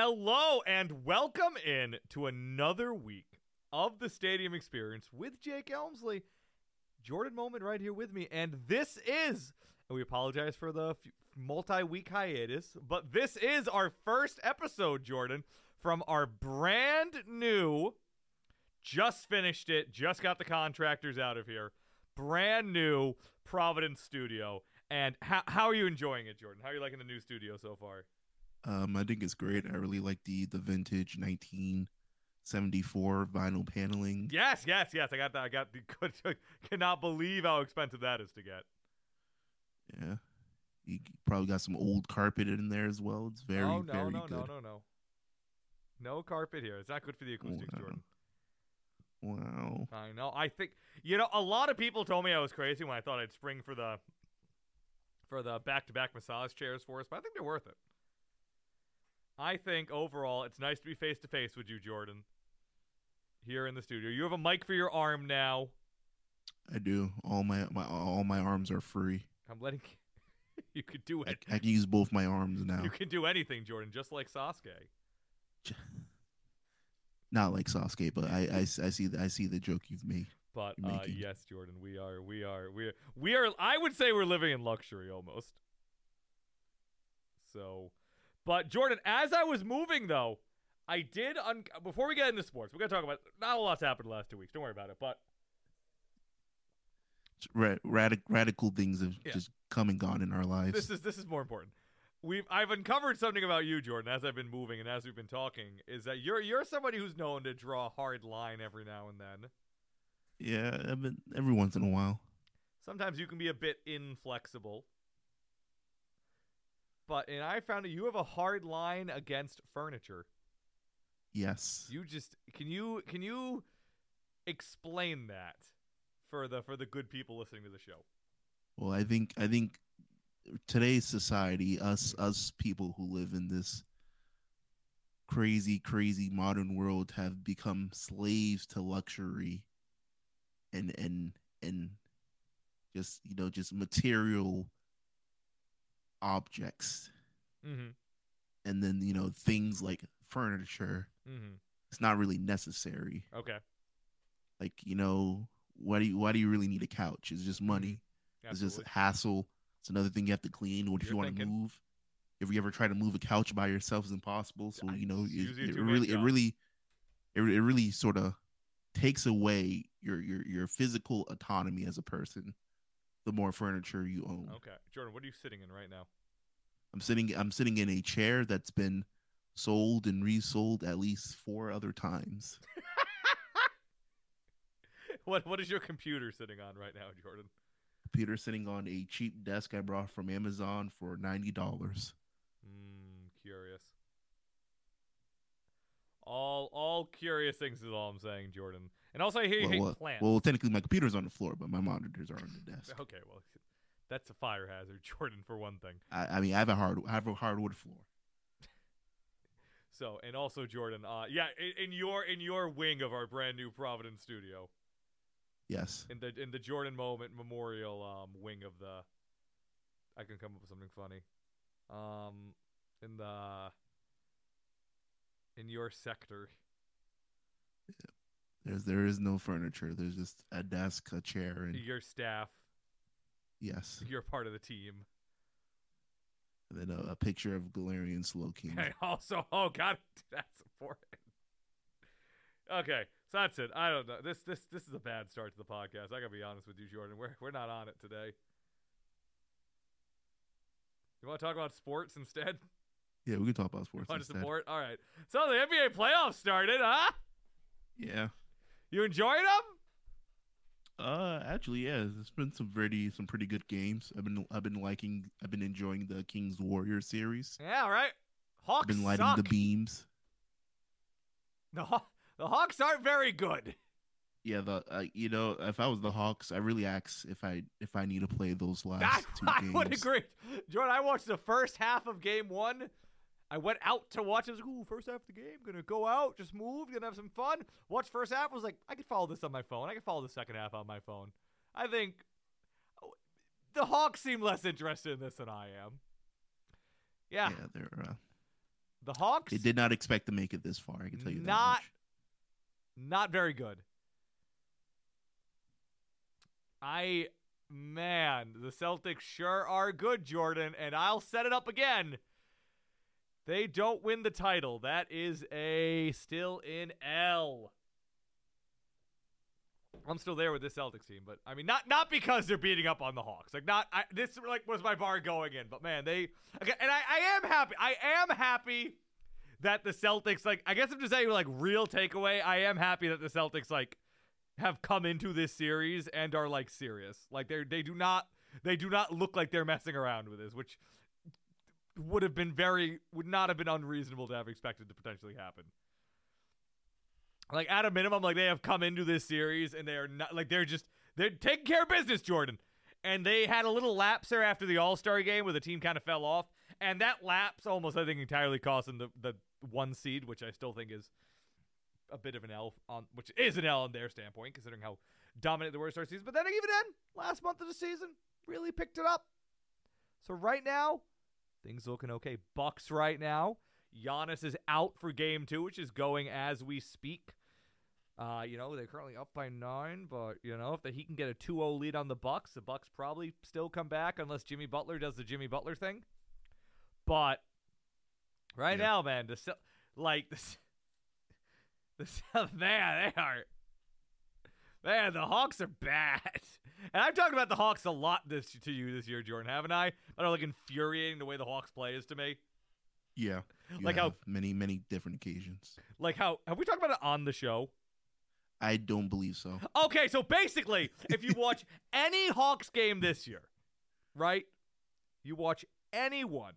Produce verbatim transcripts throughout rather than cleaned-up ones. Hello and welcome in to another week of the Stadium Experience with Jake Elmsley. Jordan Moment right here with me, and this is, and we apologize for the f- multi-week hiatus, but this is our first episode, Jordan, from our brand new, just finished it, just got the contractors out of here, brand new Providence studio. And how how are you enjoying it, Jordan? How are you liking the new studio so far? Um, I think it's great. I really like the the vintage nineteen seventy-four vinyl paneling. Yes, yes, yes. I got that. I got the good. Cannot believe how expensive that is to get. Yeah, you probably got some old carpet in there as well. It's very, oh, no, very no, good. No, no, no, no, no carpet here. It's not good for the acoustics, wow. Jordan. Wow. I know. I think you know. A lot of people told me I was crazy when I thought I'd spring for the for the back-to-back massage chairs for us, but I think they're worth it. I think, overall, it's nice to be face-to-face with you, Jordan, here in the studio. You have a mic for your arm now. I do. All my, my all my arms are free. I'm letting you could do it. I, I can use both my arms now. You can do anything, Jordan, just like Sasuke. Not like Sasuke, but I, I, I see the, I see the joke you've made. But uh, yes, Jordan, we are, we are, we are, we are. I would say we're living in luxury almost. So. But, Jordan, as I was moving, though, I did un- – before we get into sports, we're going to talk about – not a lot's happened the last two weeks. Don't worry about it, but – Radic- Radical things have yeah. just come and gone in our lives. This is this is more important. We've I've uncovered something about you, Jordan, as I've been moving and as we've been talking, is that you're you're somebody who's known to draw a hard line every now and then. Yeah, I've been, every once in a while. Sometimes you can be a bit inflexible. But and I found that you have a hard line against furniture. Yes. You just can you can you explain that for the for the good people listening to the show? Well, I think I think today's society, us us people who live in this crazy, crazy modern world have become slaves to luxury and and and just you know, just material objects, mm-hmm. and then you know things like furniture. Mm-hmm. It's not really necessary. Okay, like you know, why do you why do you really need a couch? It's just money. Mm-hmm. It's just a hassle. It's another thing you have to clean. What if You're you want thinking... to move? If you ever try to move a couch by yourself, it's impossible. So I you know, it, it, really, it really, it really, it really sort of takes away your your your physical autonomy as a person. The more furniture you own. Okay, Jordan, what are you sitting in right now? I'm sitting. I'm sitting in a chair that's been sold and resold at least four other times. What What is your computer sitting on right now, Jordan? Computer sitting on a cheap desk I brought from Amazon for ninety dollars. Mm, curious. All all curious things is all I'm saying, Jordan. And also, I hear you well, hate well, plants. Well, technically, my computer's on the floor, but my monitors are on the desk. Okay, well, that's a fire hazard, Jordan, for one thing. I, I mean, I have a hard, I have a hardwood floor. So, and also, Jordan, uh, yeah, in, in your in your wing of our brand new Providence studio. Yes. In the in the Jordan Moment Memorial um, wing of the, I can come up with something funny, um, in the. In your sector, yeah. there's there is no furniture. There's just a desk, a chair, and your staff. Yes, you're part of the team. And then a, a picture of Galarian Slowking. Okay, also, oh god, that's important. Okay, so that's it. I don't know. This this this is a bad start to the podcast. I gotta be honest with you, Jordan. We're we're not on it today. You want to talk about sports instead? Yeah, we can talk about sports. Bunch of support. All right. So the N B A playoffs started, huh? Yeah. You enjoyed them? Uh, actually, yeah. There's been some pretty, some pretty good games. I've been, I've been liking, I've been enjoying the Kings Warriors series. Yeah, all right. Hawks. I've been lighting suck. the beams. The the Hawks aren't very good. Yeah, the uh, you know, if I was the Hawks, I really ask if I if I need to play those last I, two I games. I would agree, Jordan. I watched the first half of Game One. I went out to watch. I was like, ooh, first half of the game. Gonna go out, just move, gonna have some fun. Watch first half. I was like, I can follow this on my phone. I can follow the second half on my phone. I think the Hawks seem less interested in this than I am. Yeah. Yeah, they're, uh, The Hawks. They did not expect to make it this far. I can tell you that. Not, much. Not very good. I, man, the Celtics sure are good, Jordan, and I'll set it up again. They don't win the title. That is a still in L. I'm still there with this Celtics team, but I mean, not not because they're beating up on the Hawks. Like, not I, this like was my bar going in, but man, they okay. And I, I am happy. I am happy that the Celtics, like, I guess I'm just saying, like, real takeaway. I am happy that the Celtics like have come into this series and are like serious. Like they they do not they do not look like they're messing around with this, which would have been very would not have been unreasonable to have expected to potentially happen. Like, at a minimum, like, they have come into this series, and they are not, like, they're just, they're taking care of business, Jordan. And they had a little lapse there after the All-Star game where the team kind of fell off. And that lapse almost, I think, entirely cost them the, the one seed, which I still think is a bit of an L, on, which is an L on their standpoint, considering how dominant they were to start the season. But then even then, last month of the season, really picked it up. So right now, things looking okay. Bucks right now. Giannis is out for game two, which is going as we speak. Uh, you know, they're currently up by nine, but, you know, if the Heat can get a two oh lead on the Bucks, the Bucks probably still come back unless Jimmy Butler does the Jimmy Butler thing. But right yeah. now, man, the like the, the man, they are man, the Hawks are bad. And I've talked about the Hawks a lot this to you this year, Jordan, haven't I? But I'm like infuriating the way the Hawks play is to me. Yeah. Like how many, many different occasions. Like how have we talked about it on the show? I don't believe so. Okay, so basically, if you watch any Hawks game this year, right? You watch anyone.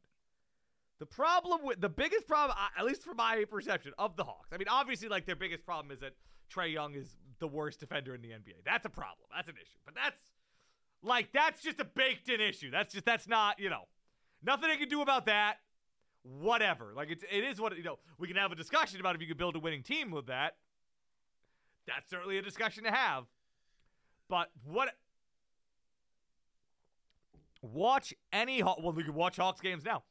The problem with the biggest problem, at least from my perception of the Hawks. I mean, obviously, like their biggest problem is that Trae Young is the worst defender in the N B A. That's a problem. That's an issue. But that's like that's just a baked-in issue. That's just that's not you know nothing they can do about that. Whatever. Like it's it is what you know. We can have a discussion about if you could build a winning team with that. That's certainly a discussion to have. But what watch any Haw- well, you can watch Hawks games now.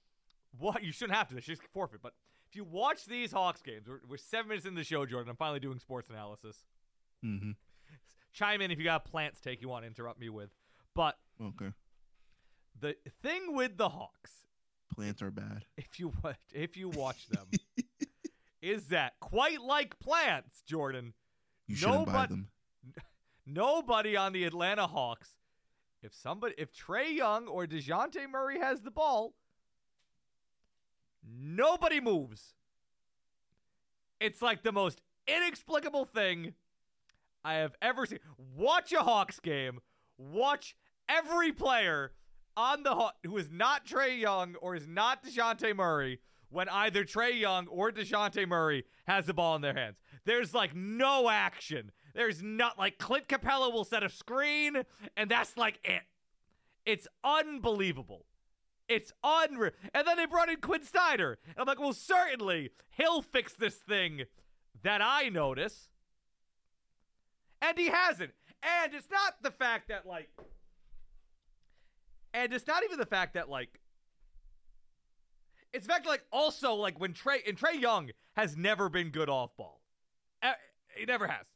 What you shouldn't have to. They should forfeit. But if you watch these Hawks games, we're, we're seven minutes into the show, Jordan. I'm finally doing sports analysis. Mm-hmm. Chime in if you got a plants take you want to interrupt me with. But okay. The thing with the Hawks, plants are bad. If you if you watch them, is that quite like plants, Jordan? You shouldn't nobody, buy them. Nobody on the Atlanta Hawks. If somebody, if Trae Young or DeJounte Murray has the ball, nobody moves. It's like the most inexplicable thing I have ever seen. Watch a Hawks game. Watch every player on the Haw- who is not Trae Young or is not DeJounte Murray. When either Trae Young or DeJounte Murray has the ball in their hands, there's like no action. There's not like Clint Capella will set a screen, and that's like it. It's unbelievable. It's unreal. And then they brought in Quinn Snyder. And I'm like, well, certainly he'll fix this thing that I notice. And he hasn't. And it's not the fact that like, and it's not even the fact that like, it's in fact, like, also, like, when Trae, and Trae Young has never been good off ball. He never has.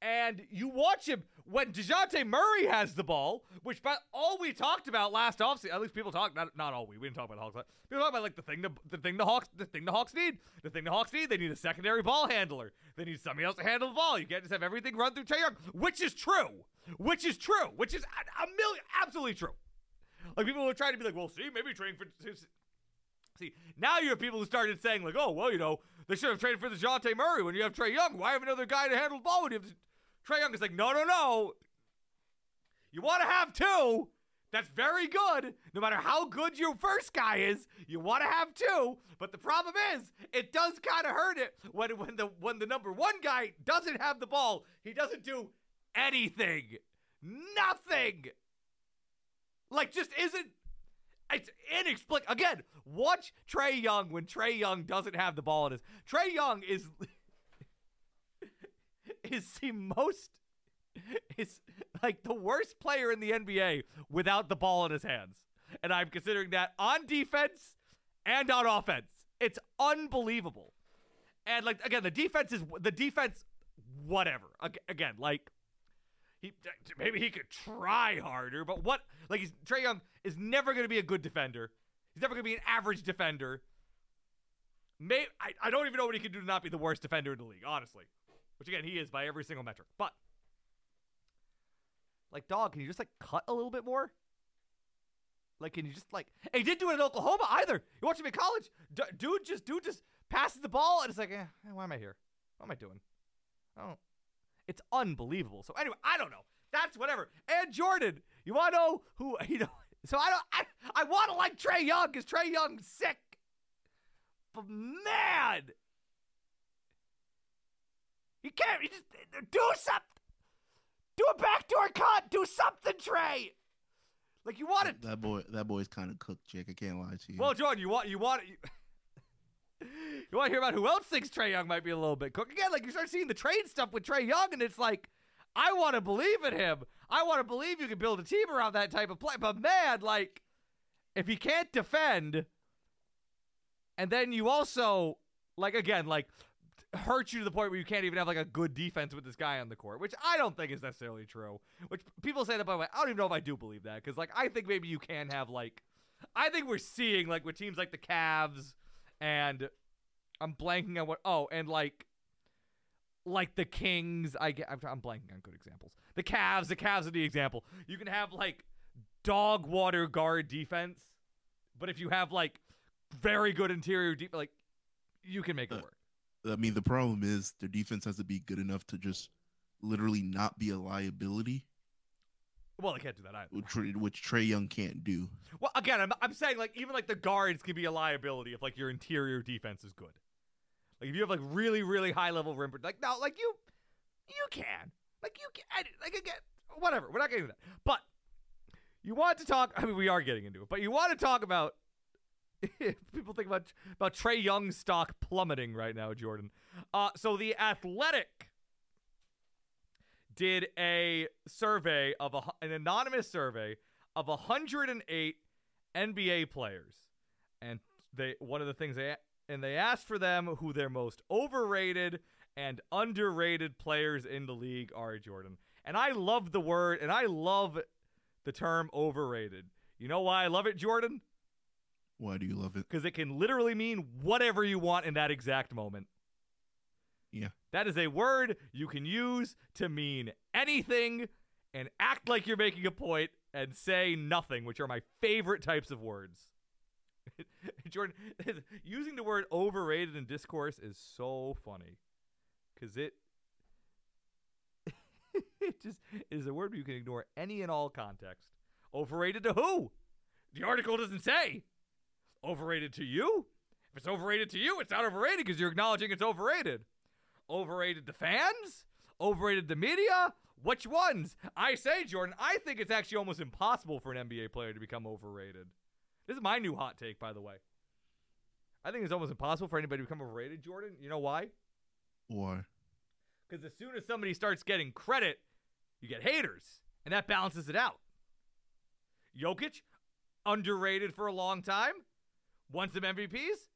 And you watch him when DeJounte Murray has the ball, which by all we talked about last offseason, at least people talk, not, not all we, we didn't talk about the Hawks. People talk about, like, the thing the, the thing the Hawks the thing the Hawks need. The thing the Hawks need, they need a secondary ball handler. They need somebody else to handle the ball. You can't just have everything run through Trae Young, which is true. Which is true. Which is a, a million, absolutely true. Like, people were trying to be like, well, see, maybe trading for... See, now you have people who started saying, like, oh, well, you know, they should have traded for DeJounte Murray when you have Trae Young. Why have another guy to handle the ball when you have Trae Young? It's like, no, no, no. You want to have two. That's very good. No matter how good your first guy is, you want to have two. But the problem is, it does kind of hurt it when when the when the number one guy doesn't have the ball. He doesn't do anything. Nothing. Like, just isn't – it's inexplicable. Again, watch Trae Young when Trae Young doesn't have the ball in his – Trae Young is is the most – is, like, the worst player in the N B A without the ball in his hands. And I'm considering that on defense and on offense. It's unbelievable. And, like, again, the defense is the defense, whatever. Again, like, he maybe he could try harder, but what? Like, he's, Trae Young is never going to be a good defender. He's never going to be an average defender. May, I, I don't even know what he can do to not be the worst defender in the league, honestly. Which, again, he is by every single metric. But, like, dog, can you just, like, cut a little bit more? Like, can you just, like... And he didn't do it in Oklahoma, either. You watched him in college. D- dude just dude just passes the ball, and it's like, eh, why am I here? What am I doing? I don't... It's unbelievable. So, anyway, I don't know. That's whatever. And Jordan, you want to know who... You know, so, I don't... I, I want to like Trae Young, because Trae Young's sick. But, man! You can't... You just... Do something! Do a backdoor cut! Do something, Trae! Like, you want it. That boy, that boy's kind of cooked, Jake. I can't lie to you. Well, Jordan, you want, you want, you, you want to hear about who else thinks Trae Young might be a little bit cooked again? Like, you start seeing the trade stuff with Trae Young, and it's like, I want to believe in him. I want to believe you can build a team around that type of play. But man, like, if he can't defend, and then you also, like, again, like, hurt you to the point where you can't even have, like, a good defense with this guy on the court, which I don't think is necessarily true, which people say that, by the way, I don't even know if I do believe that, because, like, I think maybe you can have, like, I think we're seeing, like, with teams like the Cavs, and I'm blanking on what, oh, and, like, like the Kings, I get, I'm, I'm blanking on good examples, the Cavs, the Cavs are the example, you can have, like, dog water guard defense, but if you have, like, very good interior defense, like, you can make it work. I mean, the problem is their defense has to be good enough to just literally not be a liability. Well, they can't do that either. Which, which Trae Young can't do. Well, again, I'm I'm saying, like, even, like, the guards can be a liability if, like, your interior defense is good. Like, if you have, like, really, really high-level rim... Like, no, like, you... You can. Like, you can... I, like, again, whatever. We're not getting into that. But you want to talk... I mean, we are getting into it. But you want to talk about... People think about about Trae Young's stock plummeting right now, Jordan. Uh, so the Athletic did a survey of a, an anonymous survey of one hundred eight N B A players, and they one of the things they and they asked for them who their most overrated and underrated players in the league are, Jordan. And I love the word, and I love the term overrated. You know why I love it, Jordan? Why do you love it? Because it can literally mean whatever you want in that exact moment. Yeah. That is a word you can use to mean anything and act like you're making a point and say nothing, which are my favorite types of words. Jordan, using the word overrated in discourse is so funny because it, it just is a word you can ignore any and all context. Overrated to who? The article doesn't say. Overrated to you? If it's overrated to you, it's not overrated because you're acknowledging it's overrated. Overrated to fans? Overrated to media? Which ones? I say, Jordan, I think it's actually almost impossible for an N B A player to become overrated. This is my new hot take, by the way. I think it's almost impossible for anybody to become overrated, Jordan. You know why? Why? Because as soon as somebody starts getting credit, you get haters, and that balances it out. Jokic, underrated for a long time. Won some M V Ps,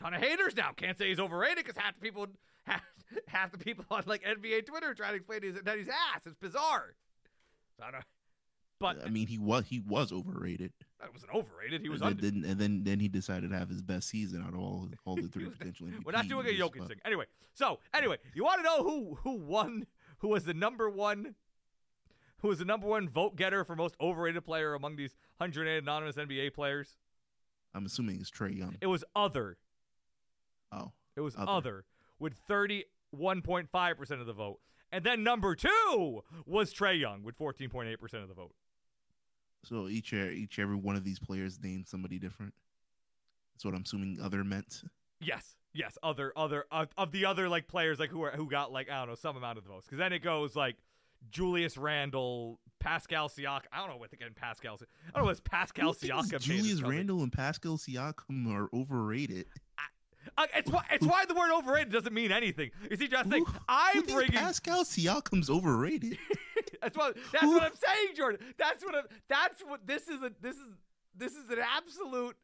ton of haters now. Can't say he's overrated because half the people, half, half the people on like N B A Twitter are trying to explain his, that he's ass. It's bizarre. So I don't. But I mean, he was he was overrated. It wasn't overrated. He was. And then, under- and then then he decided to have his best season out of all all the three potential M V Ps. We're not doing a Jokic thing anyway. So anyway, you want to know who who won? Who was the number one? Who was the number one vote getter for most overrated player among these one hundred eight anonymous N B A players? I'm assuming it's Trae Young. It was other. Oh. It was other, other with thirty-one point five percent of the vote. And then number two was Trae Young with fourteen point eight percent of the vote. So each each every one of these players named somebody different. That's what I'm assuming other meant. Yes. Yes, other other uh, of the other like players like who are who got like I don't know some amount of the votes. Cuz then it goes like Julius Randle, Pascal Siakam. I don't know what they're getting Pascal. I don't know what's Pascal Who Siakam. Julius Randle and Pascal Siakam are overrated. I, uh, it's why it's why the word overrated doesn't mean anything. You see, just think I'm Who bringing Pascal Siakam's overrated. that's what that's Who? what I'm saying, Jordan. That's what I'm, that's what this is a this is this is an absolute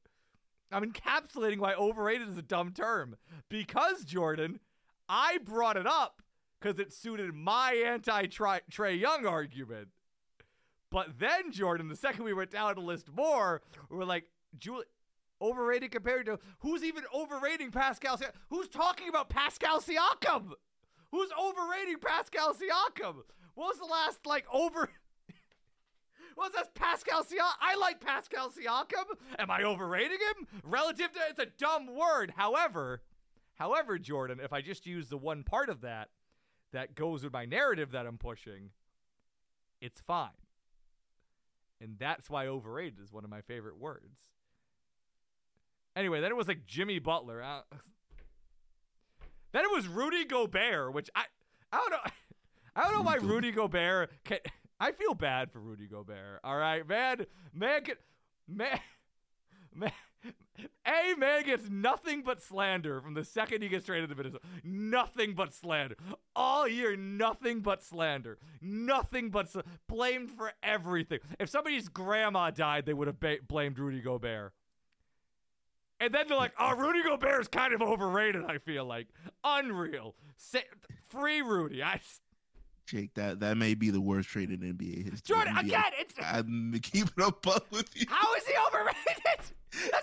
I'm encapsulating why overrated is a dumb term. Because, Jordan, I brought it up because it suited my anti-Trae Young argument. But then, Jordan, the second we went down to list more, we were like, Julie, overrated compared to who's even overrating Pascal Siakam? Who's talking about Pascal Siakam? Who's overrating Pascal Siakam? What was the last, like, over... Well, that's Pascal Siakam. I like Pascal Siakam. Am I overrating him? Relative to, it's a dumb word. However, however, Jordan, if I just use the one part of that that goes with my narrative that I'm pushing, it's fine. And that's why overrated is one of my favorite words. Anyway, then it was like Jimmy Butler. Uh, then it was Rudy Gobert, which I, I don't know. I don't know why Rudy Gobert can... I feel bad for Rudy Gobert. All right, man, man, get, man, man, a man gets nothing but slander from the second he gets traded to Minnesota. Nothing but slander all year. Nothing but slander. Nothing but sl- blamed for everything. If somebody's grandma died, they would have ba- blamed Rudy Gobert. And then they're like, "Oh, Rudy Gobert is kind of overrated." I feel like unreal. Sa- free Rudy. I. Jake, that, that may be the worst trade in N B A history. Jordan, N B A, again, it's... I'm keeping up with you. How is he overrated? That's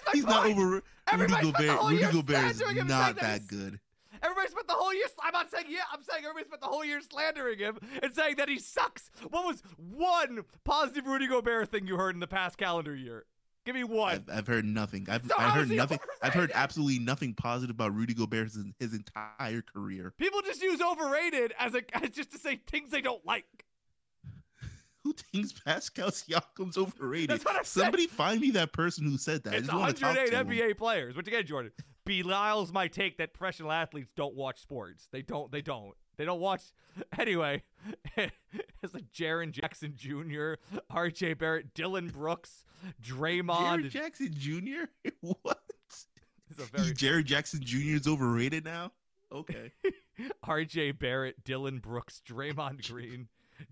my He's point. Not overrated. Everybody spent the whole Rudy year Gobert slandering him. Not that he's, good. Everybody spent the whole year... I'm not saying... Yeah, I'm saying everybody spent the whole year slandering him and saying that he sucks. What was one positive Rudy Gobert thing you heard in the past calendar year? Give me one. I've, I've heard nothing. I've, so I've heard nothing. Overrated? I've heard absolutely nothing positive about Rudy Gobert his, his entire career. People just use overrated as a as just to say things they don't like. Who thinks Pascal Siakam's overrated? That's what I'm Somebody saying. Find me that person who said that. It's one hundred eight N B A him. Players. Which again, Jordan, belies my take that professional athletes don't watch sports. They don't. They don't. They don't watch. Anyway, it's like Jaren Jackson Junior, R J Barrett, Dillon Brooks, Draymond. Jaren Jackson Junior? What? Very... Jaren Jackson Junior is overrated now? Okay. R J Barrett, Dillon Brooks, Draymond Green,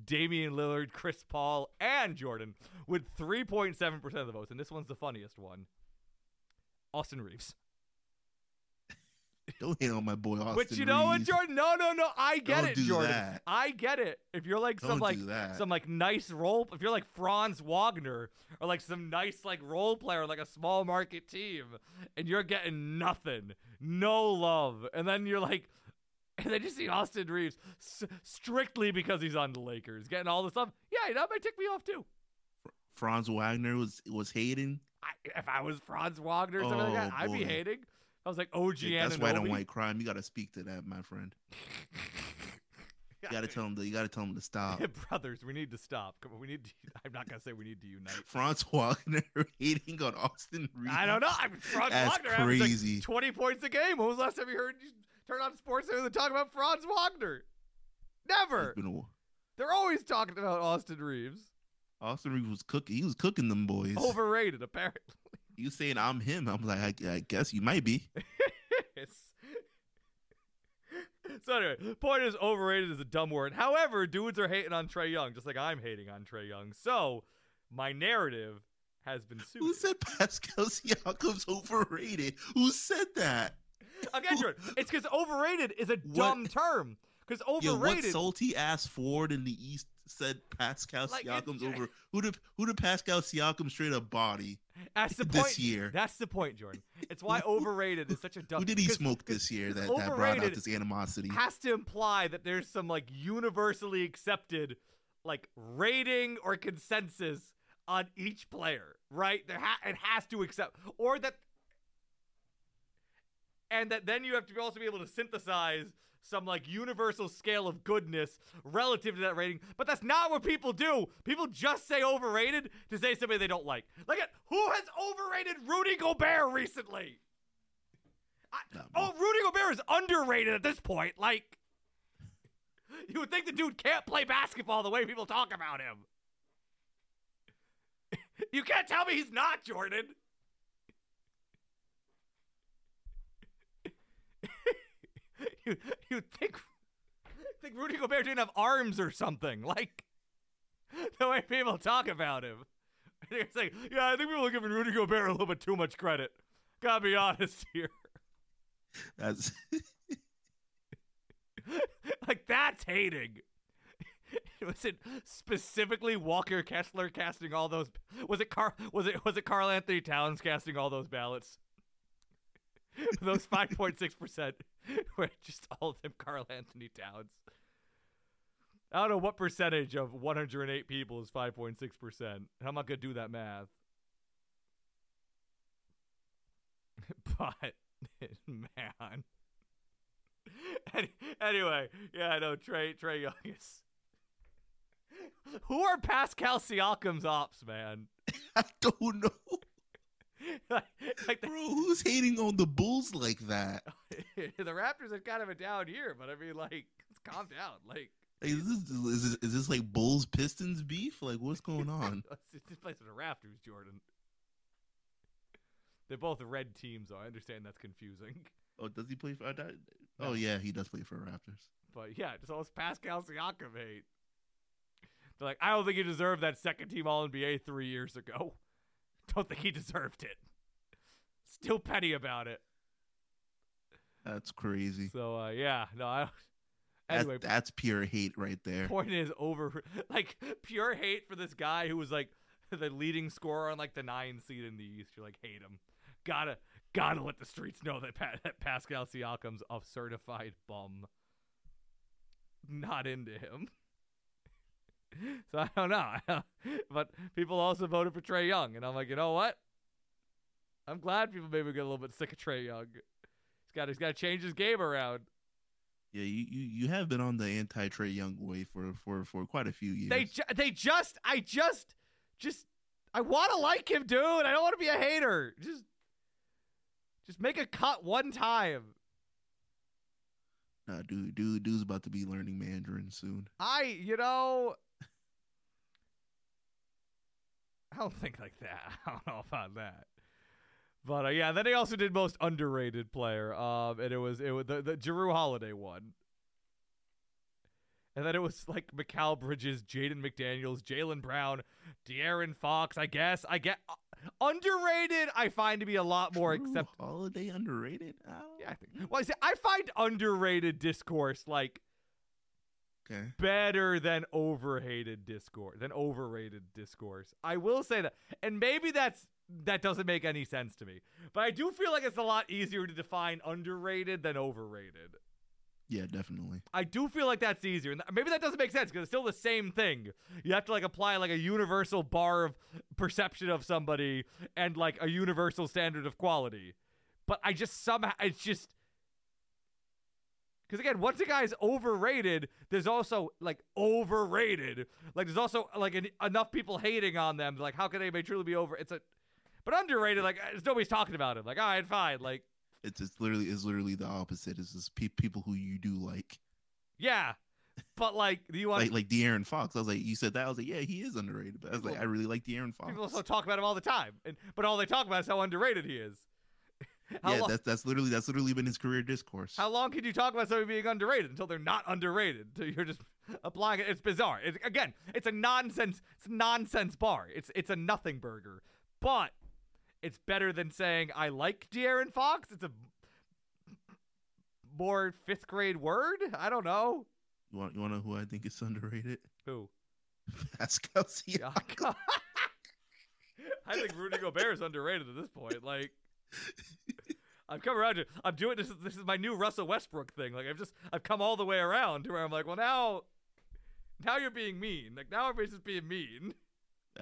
Damian Lillard, Chris Paul, and Jordan with three point seven percent of the votes. And this one's the funniest one. Austin Reeves. Don't hate on my boy Austin But you know Reeves. What, Jordan? No, no, no. I get Don't it, do Jordan. That. I get it. If you're like Don't some like that. some like nice role, if you're like Franz Wagner or like some nice like role player, like a small market team, and you're getting nothing, no love, and then you're like, and then you see Austin Reeves s- strictly because he's on the Lakers, getting all this love. Yeah, that might tick me off too. Franz Wagner was was hating. I, if I was Franz Wagner or something oh, like that, I'd boy. be hating. I was like, O G Ananobi. That's white on white crime. You gotta speak to that, my friend. You gotta tell him to. You gotta tell him to stop. Brothers, we need to stop. Come on, we need. To, I'm not gonna say we need to unite. Franz Wagner hating on Austin Reeves. I don't know. I mean, Franz That's Wagner crazy. Like Twenty points a game. When was the last time you heard you turn on sports and talk about Franz Wagner? Never. A... They're always talking about Austin Reeves. Austin Reeves was cooking. He was cooking them boys. Overrated, apparently. You saying I'm him? I'm like, I, I guess you might be. Yes. So anyway, point is overrated is a dumb word. However, dudes are hating on Trae Young, just like I'm hating on Trae Young. So my narrative has been suited. Who said Pascal Siakam's overrated? Who said that? Again, Jordan, it's because overrated is a dumb what? term. Because overrated. Yo, what salty ass forward in the East said Pascal like Siakam's over? Who did who did Pascal Siakam straight up body? That's the this point. year. That's the point, Jordan. It's why overrated is such a dumb. Who did he smoke this year that, that brought out this animosity? Has to imply that there's some like universally accepted like rating or consensus on each player, right? There ha- it has to accept, or that. And that then you have to also be able to synthesize some like universal scale of goodness relative to that rating. But that's not what people do. People just say overrated to say somebody they don't like. Look at who has overrated Rudy Gobert recently. I, oh, Rudy Gobert is underrated at this point. Like, you would think the dude can't play basketball the way people talk about him. You can't tell me he's not, Jordan. You you think think Rudy Gobert didn't have arms or something, like the way people talk about him. They're saying, yeah, I think people are giving Rudy Gobert a little bit too much credit. Gotta be honest here. That's like, that's hating. Was it specifically Walker Kessler casting all those? Was it Car? Was it was it Carl Anthony Towns casting all those ballots? Those five point six percent were just all of them Carl Anthony Towns. I don't know what percentage of one hundred and eight people is five point six percent. I'm not gonna do that math, but man. Anyway, yeah, I know Trae Trae Young is. Who are Pascal Siakam's ops, man? I don't know. like, like the, Bro, who's hating on the Bulls like that? The Raptors have kind of a down year, but I mean, like, calm down. Like, like is, this, is, this, is this like Bulls Pistons beef? Like, what's going on? This place is the Raptors, Jordan. They're both red teams, though. I understand that's confusing. Oh, does he play for? Uh, oh, yeah, he does play for Raptors. But yeah, just all this Pascal Siakam hate. They're like, I don't think he deserved that second team All N B A three years ago. Don't think he deserved it. Still petty about it. That's crazy. So, uh, yeah, no, I don't. Anyway, that's, that's pure hate right there. Point is over, like, pure hate for this guy who was like the leading scorer on like the nine seed in the East. You're like, hate him. Gotta, gotta let the streets know that, pa- that Pascal Siakam's a certified bum. Not into him. So I don't know, but people also voted for Trae Young, and I'm like, you know what? I'm glad people maybe get a little bit sick of Trae Young. He's got he's got to change his game around. Yeah, you, you, you have been on the anti Trae Young wave for, for, for quite a few years. They ju- they just I just just I want to like him, dude. I don't want to be a hater. Just just make a cut one time. Nah, dude, dude, dude's about to be learning Mandarin soon. I, you know. I don't think like that. I don't know about that. But uh, yeah, then they also did most underrated player, um, and it was it was the, the Jrue Holiday one, and then it was like Mikal Bridges, Jaden McDaniels, Jaylen Brown, De'Aaron Fox. I guess I get uh, underrated. I find to be a lot more acceptable. Holiday underrated. Oh. Yeah, I think. Well, I, see, I find underrated discourse like okay. Better than overhated discourse, than overrated discourse. I will say that, and maybe that's that doesn't make any sense to me, but I do feel like it's a lot easier to define underrated than overrated. Yeah, definitely. I do feel like that's easier, and maybe that doesn't make sense because it's still the same thing. You have to like apply like a universal bar of perception of somebody and like a universal standard of quality. But I just somehow it's just. Because, again, once a guy's overrated, there's also, like, overrated. Like, there's also, like, an, enough people hating on them. Like, how can anybody truly be over? It's a, but underrated, like, nobody's talking about him. Like, all right, fine. Like, it's, it's literally it's literally the opposite. It's just pe- people who you do like. Yeah. But, like, do you want like, like De'Aaron Fox. I was like, you said that. I was like, yeah, he is underrated. But I was people, like, I really like De'Aaron Fox. People also talk about him all the time. And But all they talk about is how underrated he is. How yeah, long, that's that's literally that's literally been his career discourse. How long can you talk about somebody being underrated until they're not underrated? Until you're just applying it. It's bizarre. It's, again, it's a nonsense. It's a nonsense bar. It's it's a nothing burger. But it's better than saying I like De'Aaron Fox. It's a more fifth grade word. I don't know. You want you want to know who I think is underrated? Who? Pascal Siakam. I think Rudy Gobert is underrated at this point. Like. I've come around to I'm doing this this is my new Russell Westbrook thing. Like I've just I've come all the way around to where I'm like, well now now you're being mean. Like now everybody's just being mean.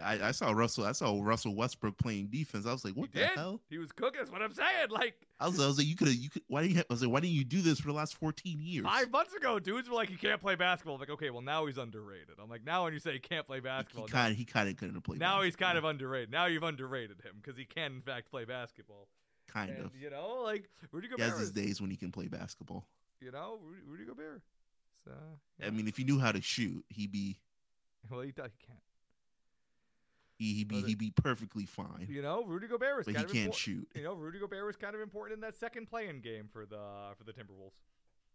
I, I saw Russell I saw Russell Westbrook playing defense. I was like, what he the did? hell? He was cooking, that's what I'm saying. Like I was I was like, you could you could why didn't you, I was like, why didn't you do this for the last fourteen years? Five months ago, dudes were like, you can't play basketball. I'm like, okay, well now he's underrated. I'm like, now when you say he can't play basketball, he kinda now, he kinda couldn't play now basketball. Now he's kind of underrated. Now you've underrated him because he can in fact play basketball. Kind and, of, you know, like Rudy Gobert. He has his days when he can play basketball. You know, Rudy, Rudy Gobert. So, yeah. I mean, if he knew how to shoot, he'd be. Well, he, he can't. He he'd be he'd be perfectly fine. You know, Rudy Gobert was. But kind he of can't impor- shoot. You know, Rudy Gobert was kind of important in that second play-in game for the for the Timberwolves,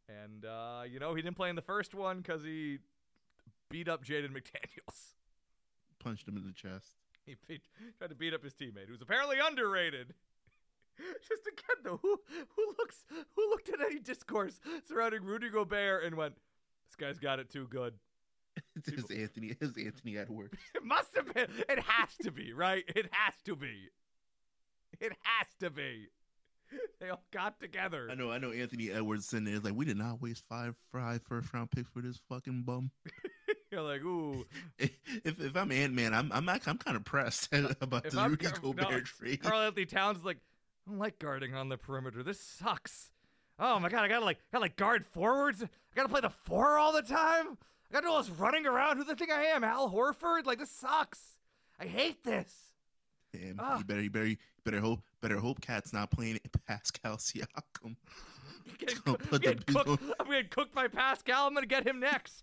and uh, you know he didn't play in the first one because he beat up Jaden McDaniels. Punched him in the chest. He beat, tried to beat up his teammate, who's apparently underrated. Just again, though, who who looks who looked at any discourse surrounding Rudy Gobert and went, "This guy's got it too good." It was Anthony. It was Anthony Edwards. It must have been. It has to be, right? It has to be. It has to be. They all got together. I know. I know. Anthony Edwards sitting there is like, we did not waste five five first round picks for this fucking bum. You're like, ooh. If if I'm Ant-Man, I'm I'm not, I'm kind of pressed about if the I'm, Rudy Gobert no, trade. Carl Anthony Towns is like, I don't like guarding on the perimeter. This sucks. Oh my god, I gotta like gotta like guard forwards. I gotta play the four all the time. I gotta do all this running around. Who the thing I am, Al Horford? Like, this sucks. I hate this. Damn, oh. you better, you better, you better hope, better hope Cat's not playing Pascal Siakam. I'm getting, co- I'm getting cooked. I'm getting cooked by Pascal. I'm gonna get him next.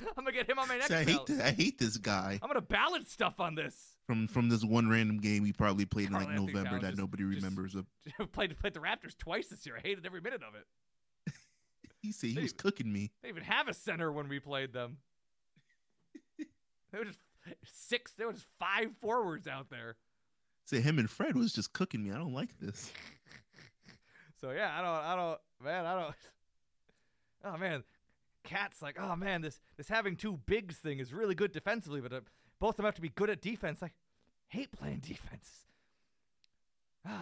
I'm gonna get him on my next. So I hate, this, I hate this guy. I'm gonna balance stuff on this. From from this one random game we probably played Carl in like Anthony November Towns that just, nobody remembers. Just, of. played played the Raptors twice this year. I hated every minute of it. He said he they was even, cooking me. They even have a center when we played them. There was just six. There was five forwards out there. Say so him and Fred was just cooking me. I don't like this. So yeah, I don't. I don't. Man, I don't. Oh man, Cat's like, oh man, this this having two bigs thing is really good defensively, but uh, both of them have to be good at defense. I hate playing defense. Oh,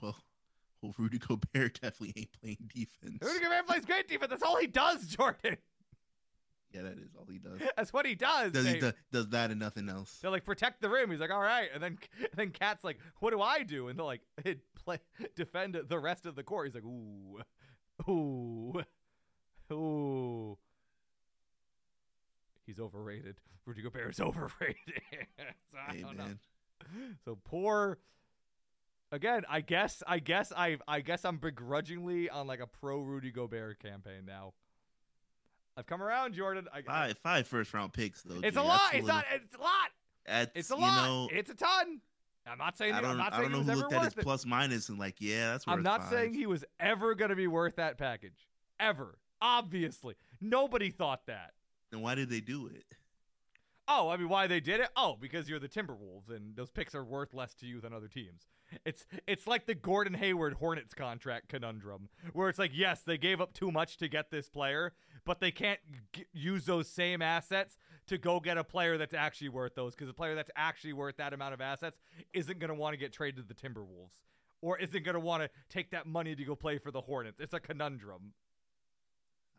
well. Well, Rudy Gobert definitely ain't playing defense. Rudy Gobert plays great defense. That's all he does, Jordan. Yeah, that is all he does. That's what he does. Does, he do, does that and nothing else. They're like, protect the rim. He's like, all right. And then and then Cat's like, what do I do? And they're like, play, defend the rest of the court. He's like, ooh, ooh, ooh. He's overrated. Rudy Gobert is overrated. So I hey, don't man. know. So poor... Again, I guess, I guess, I, I guess, I'm begrudgingly on like a pro Rudy Gobert campaign now. I've come around, Jordan. I, five, I, five first round picks though. It's Jay, a lot. It's not. It's a lot. It's a lot. Know, it's a ton. I'm not saying. I don't. I'm not I don't know who looked at his it. plus minus and like, yeah, that's. Worth I'm not five. saying he was ever going to be worth that package. Ever. Obviously, nobody thought that. Then why did they do it? Oh, I mean, why they did it? Oh, because you're the Timberwolves, and those picks are worth less to you than other teams. It's it's like the Gordon Hayward Hornets contract conundrum, where it's like, yes, they gave up too much to get this player, but they can't g- use those same assets to go get a player that's actually worth those, because a player that's actually worth that amount of assets isn't going to want to get traded to the Timberwolves, or isn't going to want to take that money to go play for the Hornets. It's a conundrum.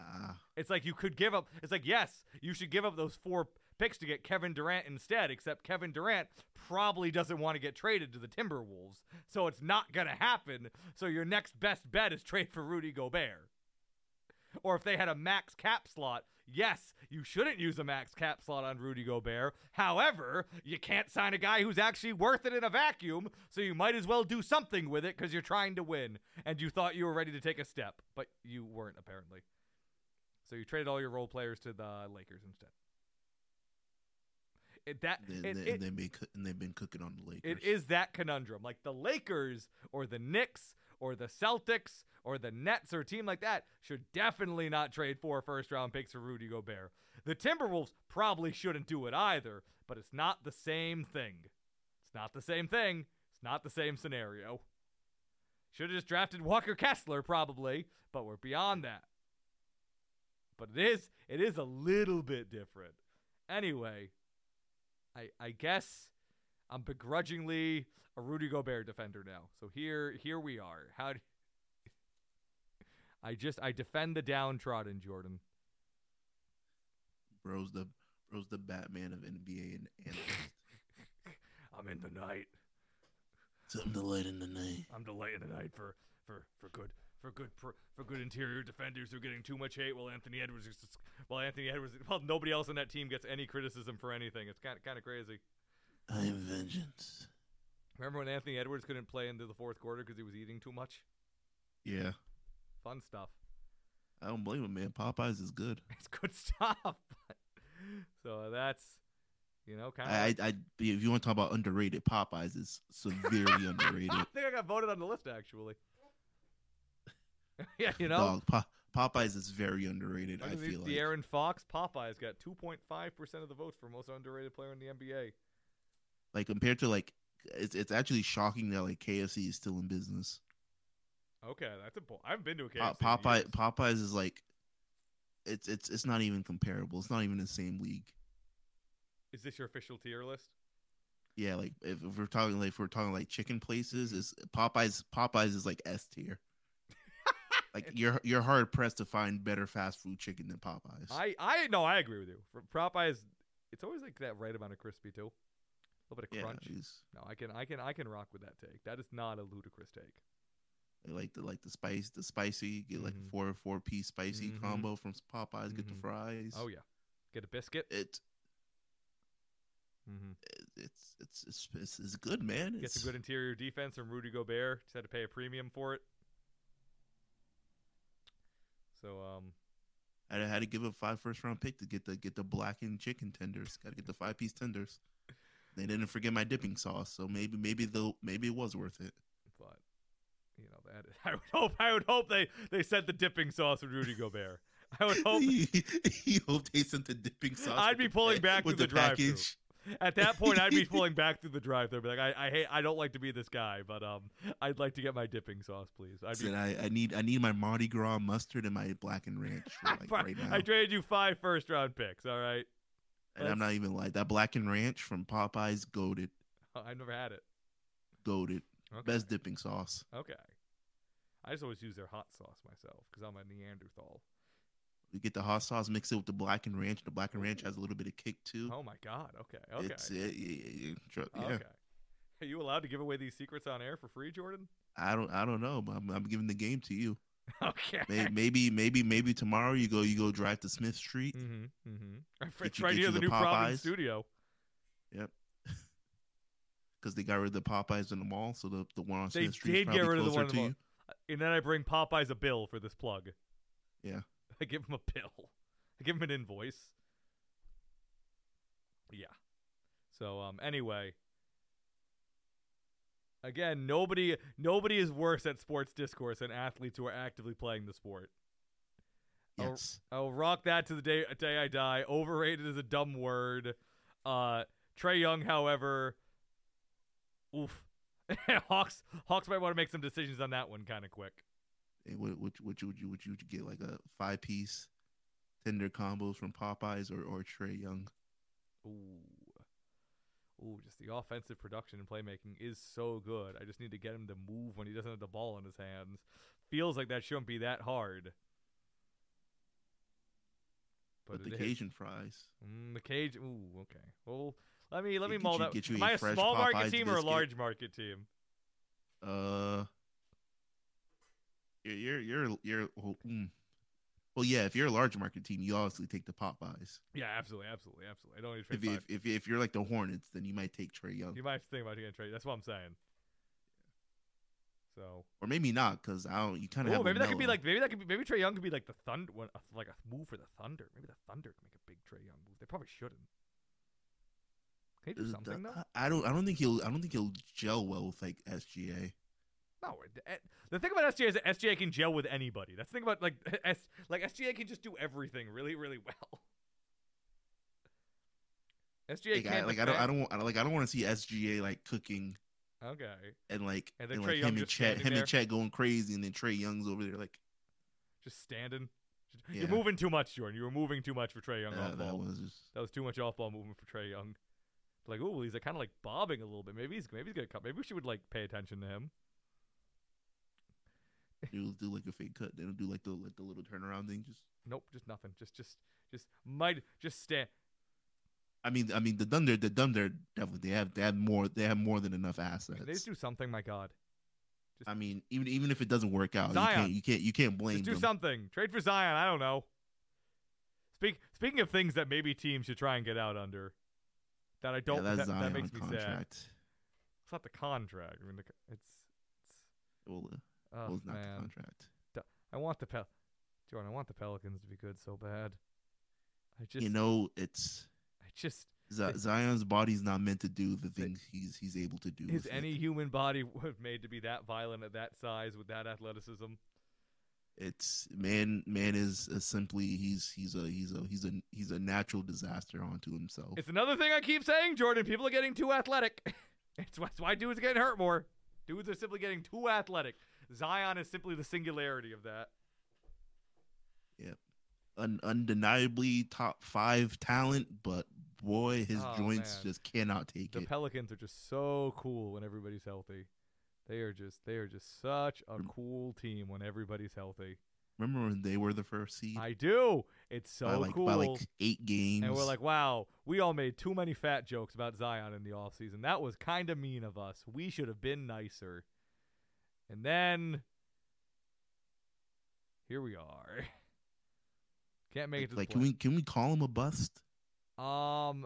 Uh, it's like you could give up. It's like, yes, you should give up those four picks to get Kevin Durant instead, except Kevin Durant probably doesn't want to get traded to the Timberwolves, so it's not going to happen. So your next best bet is trade for Rudy Gobert. Or if they had a max cap slot, yes, you shouldn't use a max cap slot on Rudy Gobert. However, you can't sign a guy who's actually worth it in a vacuum, so you might as well do something with it because you're trying to win, and you thought you were ready to take a step, but you weren't apparently. So you traded all your role players to the Lakers instead. It, that and, and, it, and, they cook, and they've been cooking on the Lakers. It is that conundrum. Like the Lakers or the Knicks or the Celtics or the Nets or a team like that should definitely not trade four first-round picks for Rudy Gobert. The Timberwolves probably shouldn't do it either, but it's not the same thing. It's not the same thing. It's not the same scenario. Should have just drafted Walker Kessler probably, but we're beyond that. But it is it is a little bit different. Anyway, I I guess I'm begrudgingly a Rudy Gobert defender now. So here here we are. How do, I just I defend the downtrodden, Jordan. Bro's the bro's the Batman of N B A and analyst. I'm in the night. So I'm delight in the night. I'm delight in the night for for for good. For good for, for good interior defenders who are getting too much hate while Anthony Edwards is, while Anthony Edwards well nobody else on that team gets any criticism for anything. It's kind of kind of crazy. I am vengeance. Remember when Anthony Edwards couldn't play into the fourth quarter because he was eating too much? Yeah. Fun stuff. I don't blame him, man. Popeyes is good. It's good stuff. So that's you know kind of. I, I, I if you want to talk about underrated, Popeyes is severely underrated. I think I got voted on the list actually. Yeah, you know, Dog, Pop- Popeyes is very underrated. I feel like De'Aaron Fox, Popeyes got two point five percent of the votes for most underrated player in the N B A. Like compared to like it's it's actually shocking that like K F C is still in business. Okay, that's a bull. I've been to a K F C. Uh, Popeye, Popeyes is like, it's it's it's not even comparable. It's not even the same league. Is this your official tier list? Yeah, like if, if we're talking like if we're talking like chicken places, is Popeyes Popeyes is like S tier. Like you're you're hard pressed to find better fast food chicken than Popeyes. I I no, I agree with you. For Popeyes, it's always like that right amount of crispy too. A little bit of yeah, crunch. Geez. No, I can I can I can rock with that take. That is not a ludicrous take. I like the like the spice the spicy, you get mm-hmm. like four four piece spicy mm-hmm. combo from Popeyes, mm-hmm. get the fries. Oh yeah. Get a biscuit. It Mm-hmm. It's, it's it's it's it's good, man. It's... Gets a good interior defense from Rudy Gobert. Just had to pay a premium for it. So um, I had to give up five first round pick to get the get the blackened chicken tenders. Got to get the five piece tenders. They didn't forget my dipping sauce, so maybe maybe the maybe it was worth it. But you know that I would hope I would hope they they sent the dipping sauce with Rudy Gobert. I would hope you hope they sent the dipping sauce. I'd be pulling back through the drive-thru. At that point, I'd be pulling back through the drive-thru. Be like, I, I hate, I don't like to be this guy, but um, I'd like to get my dipping sauce, please. I'd be... I, I need, I need my Mardi Gras mustard and my blackened ranch like, right now. I traded you five first-round picks. All right, and Let's... I'm not even lying. That blackened ranch from Popeyes, goated. Oh, I've never had it. Goated. Okay. Best dipping sauce. Okay. I just always use their hot sauce myself because I'm a Neanderthal. You get the hot sauce, mix it with the blackened ranch. The blackened ranch has a little bit of kick too. Oh my god! Okay, okay. It's, yeah, yeah, yeah. yeah. Okay. Are you allowed to give away these secrets on air for free, Jordan? I don't, I don't know. I'm, I'm giving the game to you. Okay. Maybe, maybe, maybe, maybe tomorrow you go, you go drive to Smith Street. Mm-hmm. Mm-hmm. It's right near the, the new Popeyes. Providence studio. Yep. Because they got rid of the Popeyes in the mall, so the the one on they Smith Street is probably get rid closer of the one to you. And then I bring Popeyes a bill for this plug. Yeah. I give him a bill. I give him an invoice. Yeah. So um. Anyway. Again, nobody nobody is worse at sports discourse than athletes who are actively playing the sport. Yes. I'll, I'll rock that to the day day I die. Overrated is a dumb word. Uh, Trae Young, however. Oof. Hawks Hawks might want to make some decisions on that one kind of quick. Would would would you would you would you get like a five piece tender combos from Popeyes or or Trae Young? Ooh, ooh, just the offensive production and playmaking is so good. I just need to get him to move when he doesn't have the ball in his hands. Feels like that shouldn't be that hard. But, but the Cajun hit. fries, mm, the Cajun. Ooh, okay. Well, let me let me mull that. Am I a small Popeyes market team biscuit. Or a large market team? Uh. You're, you're, you're, you're well, mm. well, yeah, if you're a large market team, you obviously take the Popeyes. Yeah, absolutely, absolutely, absolutely. I don't need to trade if, if, if, if you're like the Hornets, then you might take Trae Young. You might think about getting Trae. That's what I'm saying. So, or maybe not, because I don't. You kind of. Oh, maybe that mellow. could be like maybe that could be, maybe Trae Young could be like the Thunder, like a move for the Thunder. Maybe the Thunder can make a big Trae Young move. They probably shouldn't. Can he do something though? I don't. I don't think he'll. I don't think he'll gel well with like S G A. No, the thing about S G A is that S G A can gel with anybody. That's the thing about like S, like S G A can just do everything really, really well. S G A like, can't I, like I don't, I don't, I don't like I don't want to see S G A like cooking. Okay. And like and then and, like, Trae Young him and Chet, him there. and Chet going crazy, and then Trae Young's over there like just standing. You're yeah. moving too much, Jordan. You were moving too much for Trae Young. Uh, off that ball. was just... that was too much off ball movement for Trae Young. Like, oh, he's like kind of like bobbing a little bit. Maybe he's maybe he's gonna come. Maybe we should like pay attention to him. They'll do like a fake cut. They don't do like the like the little turnaround thing. Just nope, just nothing. Just just just might just stand. I mean, I mean the Thunder, the Thunder definitely they have they have more they have more than enough assets. They just do something. My God. Just, I mean, even even if it doesn't work out, Zion. you can't you can't you can't blame. Just do them. something. Trade for Zion. I don't know. Speak speaking of things that maybe teams should try and get out under. That I don't. Yeah, that, that makes me contract. sad. It's not the contract. I mean, the, it's it's. Well, uh, Oh, well, it's not man. the contract. I want the Pel- Jordan. I want the Pelicans to be good so bad. I just, you know, it's. I just Z- it, Zion's body's not meant to do the things it, he's he's able to do. Is any it. human body made to be that violent at that size with that athleticism? It's man. Man is uh, simply he's he's a he's a he's a he's a natural disaster onto himself. It's another thing I keep saying, Jordan. People are getting too athletic. It's why dudes are getting hurt more. Dudes are simply getting too athletic. Zion is simply the singularity of that. Yeah. An undeniably top five talent, but boy, his oh, joints man. just cannot take the it. The Pelicans are just so cool when everybody's healthy. They are just they are just such a cool team when everybody's healthy. Remember when they were the first seed? I do. It's so by like, cool. By like eight games. And we're like, wow, we all made too many fat jokes about Zion in the offseason. That was kind of mean of us. We should have been nicer. And then here we are. Can't make it to like, the like, can we can we call him a bust? Um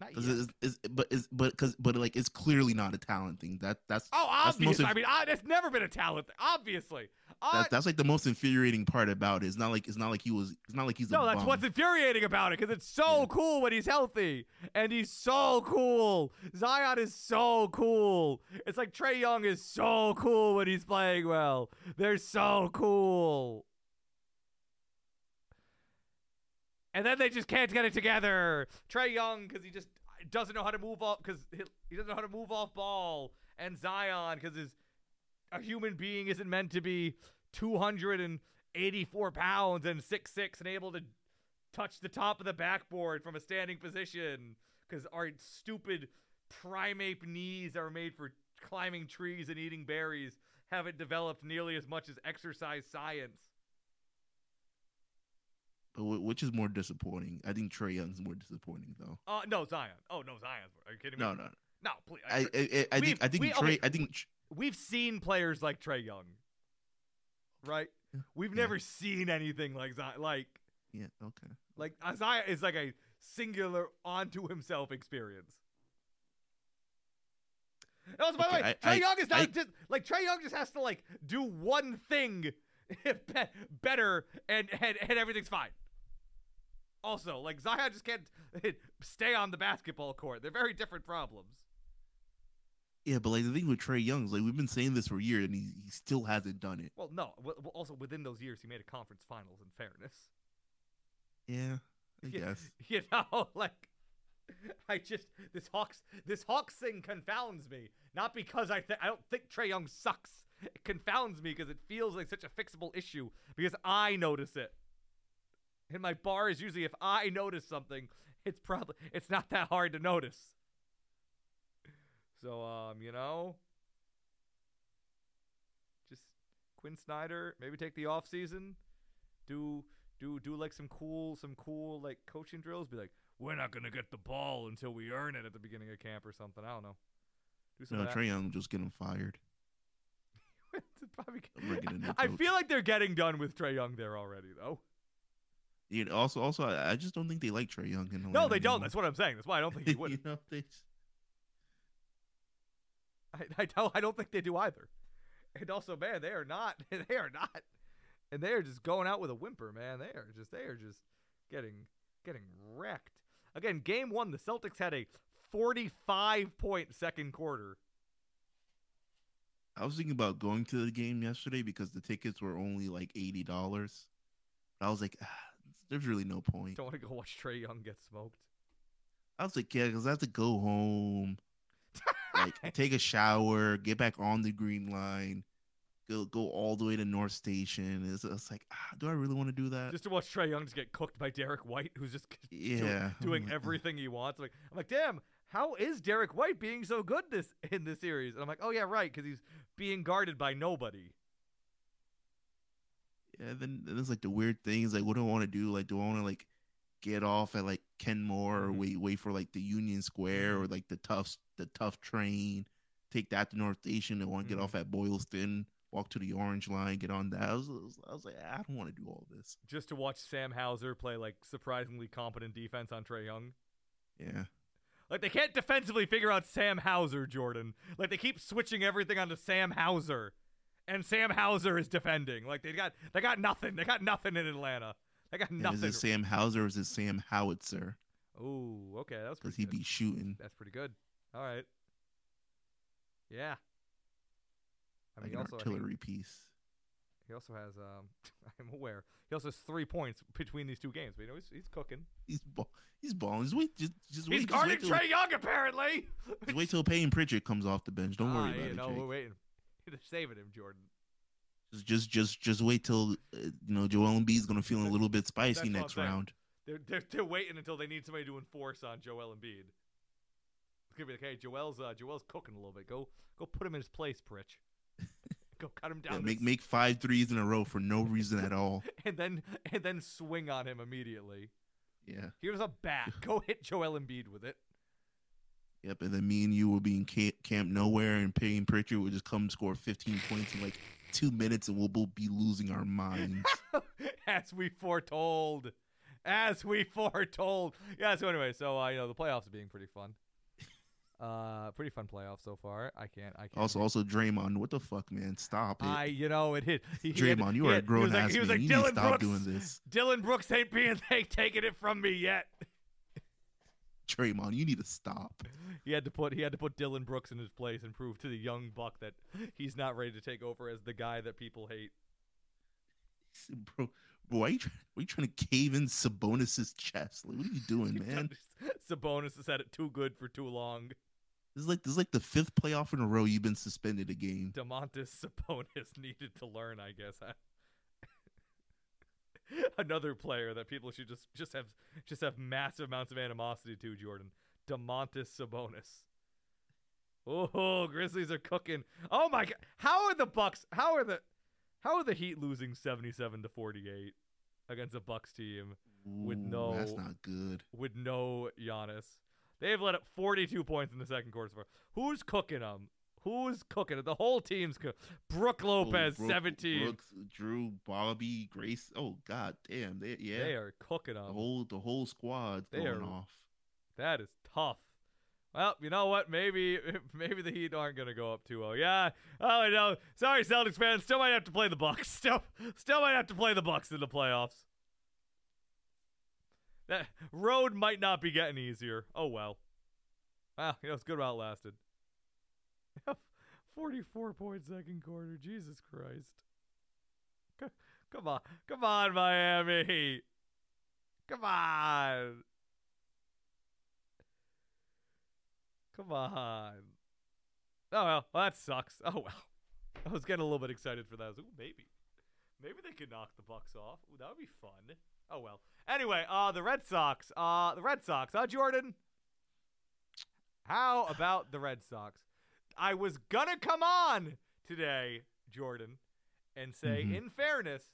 Not yet. It's, it's, but is but cause, but like it's clearly not a talent thing. That that's oh obvious. That's I mean, I, it's never been a talent thing. Obviously, I, that, that's like the most infuriating part about it. It's not like it's not like he was. It's not like he's no. A that's bum. What's infuriating about it because it's so yeah. cool when he's healthy, and he's so cool. Zion is so cool. It's like Trae Young is so cool when he's playing well. They're so cool. And then they just can't get it together. Trae Young, because he just doesn't know how to move off, because he doesn't know how to move off ball. And Zion, because his a human being isn't meant to be two hundred eighty-four pounds and six foot six and able to touch the top of the backboard from a standing position. Because our stupid primate knees are made for climbing trees and eating berries. Haven't developed nearly as much as exercise science. Which is more disappointing? I think Trae Young's more disappointing, though. Uh, no, Zion. Oh, no, Zion's more. Are you kidding me? No, no. No, no please. I, I, I, I think, I think, we, Trae, okay. I think tr- we've seen players like Trae Young, right? We've yeah. never seen anything like Zion. Like, yeah, okay. Like, Zion is like a singular onto himself experience. Also, by okay, the way, I, Trae I, Young is not I, just, like, Trae Young just has to, like, do one thing better and, and, and everything's fine. Also, like, Zion just can't stay on the basketball court. They're very different problems. Yeah, but, like, the thing with Trae Young is, like, we've been saying this for years, and he, he still hasn't done it. Well, no. W- also, within those years, he made a conference finals, in fairness. Yeah, I you, guess. You know, like, I just, this Hawks, this Hawks thing confounds me. Not because I th- I don't think Trae Young sucks. It confounds me because it feels like such a fixable issue because I notice it. And my bar is usually if I notice something, it's probably it's not that hard to notice. So um, you know, just Quinn Snyder, maybe take the off season, do do do like some cool some cool like coaching drills. Be like, we're not gonna get the ball until we earn it at the beginning of camp or something. I don't know. Do some no, Trae Young just get him fired. Probably... I feel like they're getting done with Trae Young there already, though. You know, also, also, I, I just don't think they like Trae Young. In no, they don't. Anymore. That's what I'm saying. That's why I don't think he would. you know, they just... I, I don't. I don't think they do either. And also, man, they are not. They are not. And they are just going out with a whimper, man. They are just. They are just getting getting wrecked. Again, game one, the Celtics had a forty-five point second quarter. I was thinking about going to the game yesterday because the tickets were only like eighty dollars. I was like, ah, there's really no point. Don't want to go watch Trae Young get smoked. I was like, yeah, because I have to go home, like take a shower, get back on the Green Line, go go all the way to North Station. It's, it's like, ah, do I really want to do that? Just to watch Trae Young just get cooked by Derek White, who's just yeah. doing, doing everything he wants. I'm like, I'm like, damn. How is Derek White being so good this in this series? And I'm like, oh, yeah, right, because he's being guarded by nobody. Yeah, then there's, like, the weird things. Like, what do I want to do? Like, do I want to, like, get off at, like, Kenmore mm-hmm. or wait wait for, like, the Union Square or, like, the tough, the tough train, take that to North Station and want to mm-hmm. get off at Boylston, walk to the Orange Line, get on that? I was, I was, I was like, I don't want to do all this. Just to watch Sam Hauser play, like, surprisingly competent defense on Trae Young? Yeah. Like, they can't defensively figure out Sam Hauser, Jordan. Like, they keep switching everything onto Sam Hauser. And Sam Hauser is defending. Like, they got they got nothing. They got nothing in Atlanta. They got nothing. And is it Sam Hauser or is it Sam Howitzer? Oh, okay. That was pretty good. Because he be shooting. That's pretty good. All right. Yeah. I mean, like an also, artillery I think, piece. He also has, um, I'm aware, he also has three points between these two games. But, you know, he's he's cooking. He's ball, he's balling. He's, wait, just, just wait, he's guarding just wait Trae Young, apparently. Just wait till Peyton Pritchard comes off the bench. Don't ah, worry about it, no, Jake. We're waiting. They're saving him, Jordan. Just just, just, just wait till, uh, you know, Joel Embiid's going to feel a little bit spicy next round. They're, they're, they're waiting until they need somebody to enforce on Joel Embiid. It's going to be like, hey, Joel's, uh, Joel's cooking a little bit. Go go put him in his place, Pritch. Go cut him down. Yeah, make make five threes in a row for no reason at all, and then and then swing on him immediately. Yeah, here's a bat. Go hit Joel Embiid with it. Yep, and then me and you will be in camp, camp nowhere, and Peyton Pritchard will just come score fifteen points in like two minutes, and we'll both be losing our minds. As we foretold, as we foretold. Yeah. So anyway, so uh, you know the playoffs are being pretty fun. Uh, pretty fun playoff so far. I can't. I can't. Also, also Draymond, what the fuck, man? Stop it. I, you know, it hit. He, Draymond, had, you are a grown ass. He was like, he was man. like Dillon Brooks. Stop doing this. Dillon Brooks ain't being ain't taking it from me yet. Draymond, you need to stop. He had to put he had to put Dillon Brooks in his place and prove to the young buck that he's not ready to take over as the guy that people hate. Bro, bro, why are you trying, why are you trying to cave in Sabonis's chest? Like, what are you doing, man? Sabonis has had it too good for too long. This is like this is like the fifth playoff in a row you've been suspended a game. Domantas Sabonis needed to learn, I guess. Another player that people should just, just have just have massive amounts of animosity to, Jordan. Domantas Sabonis. Oh, Grizzlies are cooking. Oh my God, how are the Bucks? How are the How are the Heat losing seventy-seven to forty-eight against a Bucks team with no Ooh, that's not good. With no Giannis? They've let up forty-two points in the second quarter. Who's cooking them? Who's cooking it? The whole team's cooking. Brooke Lopez, oh, Brooke, seventeen. Brooks, Drew, Bobby, Grace. Oh, God damn. They, yeah. They are cooking them. The whole, the whole squad's they going are, off. That is tough. Well, you know what? Maybe maybe the Heat aren't going to go up two oh. Yeah. Oh, no. Sorry, Celtics fans. Still might have to play the Bucks. Still still might have to play the Bucks in the playoffs. That road might not be getting easier. Oh, well. Wow, you know, it's good while it lasted. forty-four point second quarter. Jesus Christ. Come on. Come on, Miami. Come on. Come on. Oh, well, well, that sucks. Oh, well. I was getting a little bit excited for that. I was, ooh, maybe. Maybe they could knock the Bucks off. Ooh, that would be fun. Oh, well. Anyway, uh, the Red Sox. Uh, the Red Sox. Huh, Jordan? How about the Red Sox? I was going to come on today, Jordan, and say, mm-hmm. in fairness,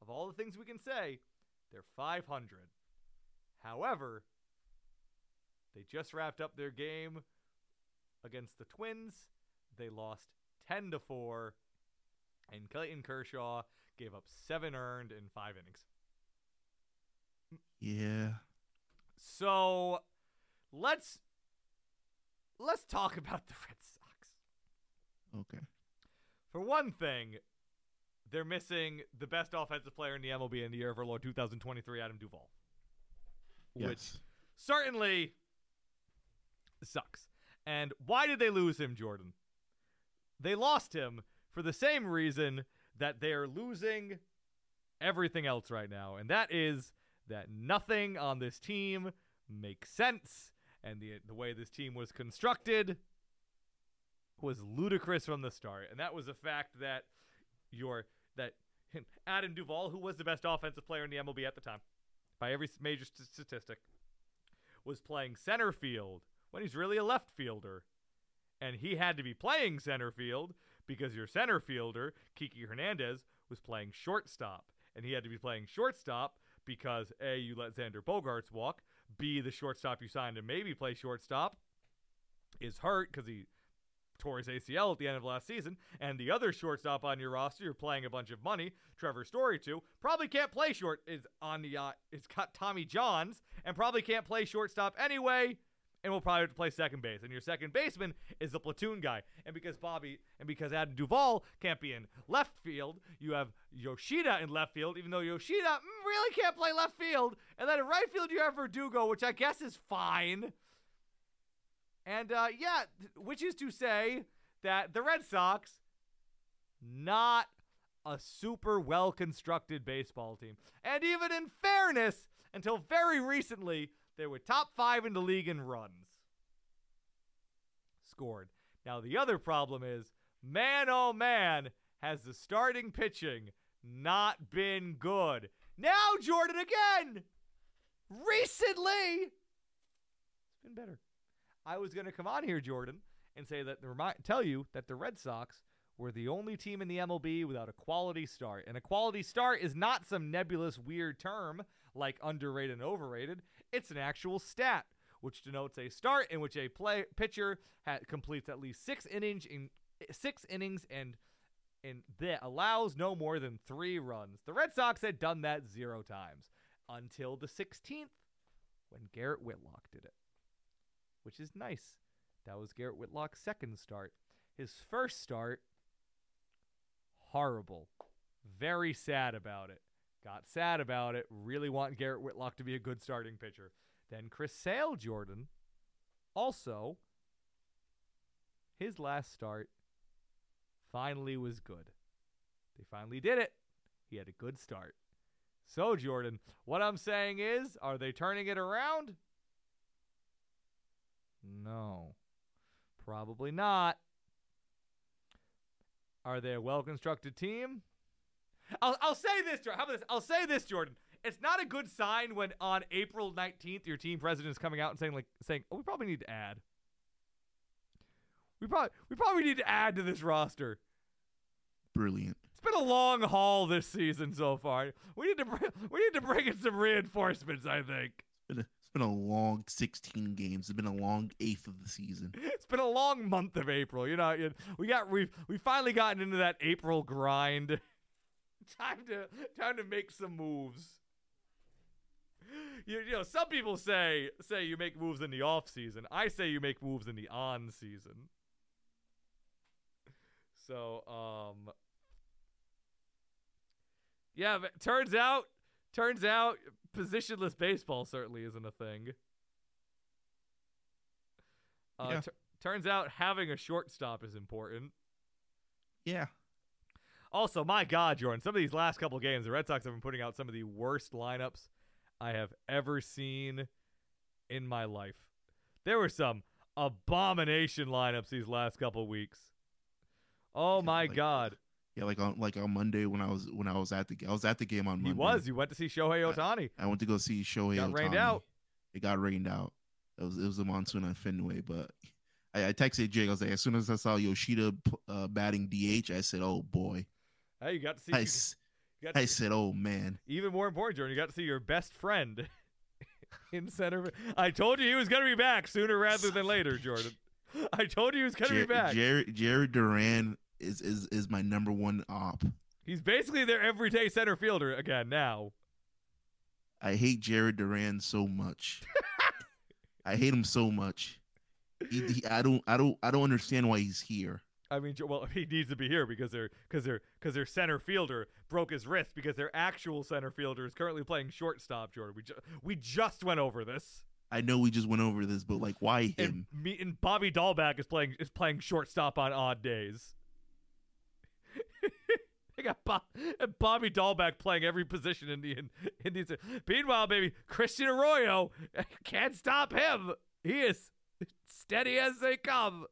of all the things we can say, they're five hundred. However, they just wrapped up their game against the Twins. They lost ten to four, and Clayton Kershaw gave up seven earned in five innings. Yeah. So let's let's talk about the Red Sox. Okay. For one thing, they're missing the best offensive player in the M L B in the year of our Lord two thousand twenty-three, Adam Duvall. Yes. Which certainly sucks. And why did they lose him, Jordan? They lost him for the same reason that they're losing everything else right now, and that is that nothing on this team makes sense, and the the way this team was constructed was ludicrous from the start. And that was a fact that your that Adam Duvall, who was the best offensive player in the M L B at the time by every major st- statistic, was playing center field when he's really a left fielder. And he had to be playing center field because your center fielder, Kiki Hernandez, was playing shortstop. And he had to be playing shortstop because A, you let Xander Bogaerts walk. B, the shortstop you signed to maybe play shortstop is hurt because he tore his A C L at the end of last season. And the other shortstop on your roster you're playing a bunch of money, Trevor Story too, probably can't play short. It's on the uh, it's got Tommy Johns and probably can't play shortstop anyway. And we'll probably have to play second base. And your second baseman is the platoon guy. And because Bobby and because Adam Duvall can't be in left field, you have Yoshida in left field, even though Yoshida really can't play left field. And then in right field, you have Verdugo, which I guess is fine. And, uh, yeah, which is to say that the Red Sox, not a super well-constructed baseball team. And even in fairness, until very recently, they were top five in the league in runs scored. Now, the other problem is, man, oh man, has the starting pitching not been good. Now, Jordan again! Recently! It's been better. I was going to come on here, Jordan, and say that remind, tell you that the Red Sox were the only team in the M L B without a quality start. And a quality start is not some nebulous weird term like underrated and overrated. It's an actual stat, which denotes a start in which a play pitcher ha- completes at least six innings in six innings and and that allows no more than three runs. The Red Sox had done that zero times until the sixteenth when Garrett Whitlock did it, which is nice. That was Garrett Whitlock's second start. His first start, horrible. Very sad about it. Got sad about it. Really want Garrett Whitlock to be a good starting pitcher. Then Chris Sale, Jordan, also, his last start finally was good. They finally did it. He had a good start. So, Jordan, what I'm saying is, are they turning it around? No, probably not. Are they a well-constructed team? I'll I'll say this, Jordan. How about this? I'll say this, Jordan. It's not a good sign when on April nineteenth your team president is coming out and saying like saying, "Oh, we probably need to add. We probably we probably need to add to this roster." Brilliant. It's been a long haul this season so far. We need to br- we need to bring in some reinforcements, I think. It's been a long sixteen games. It's been a long eighth of the season. It's been a long month of April. You know, we got we we finally gotten into that April grind. time to time to make some moves. You, you know, some people say say you make moves in the off season. I say you make moves in the on season. So, um, yeah, but turns out. Turns out, positionless baseball certainly isn't a thing. Uh, yeah. t- turns out having a shortstop is important. Yeah. Also, my God, Jordan, some of these last couple games, the Red Sox have been putting out some of the worst lineups I have ever seen in my life. There were some abomination lineups these last couple weeks. Oh, yeah, my like- God. Yeah, like on like on Monday when I was when I was at the I was at the game on Monday. He was. You went to see Shohei Ohtani. I, I went to go see Shohei Ohtani. It got rained out. It got rained out. It was it was a monsoon on Fenway, but I, I texted Jake. I was like, as soon as I saw Yoshida uh, batting D H, I said, "Oh boy." Hey, you got to see. I, you got to I see, said, "Oh man." Even more important, Jordan, you got to see your best friend in center. I told you he was going to be back sooner rather than later, Jordan. I told you he was going to Jer- be back. Jared Jared Duran. Is, is is my number one op. He's basically their everyday center fielder again now. I hate Jared Duran so much. I hate him so much. He, he, I don't I don't I don't understand why he's here. I mean, well, he needs to be here because they're because they're because their center fielder broke his wrist because their actual center fielder is currently playing shortstop. Jordan, we ju- we just went over this. I know we just went over this, but like, why him? And, me, and Bobby Dahlback is playing is playing shortstop on odd days. They got Bob, Bobby Dahlback playing every position in the in, in the. Meanwhile, baby, Christian Arroyo, can't stop him. He is steady as they come,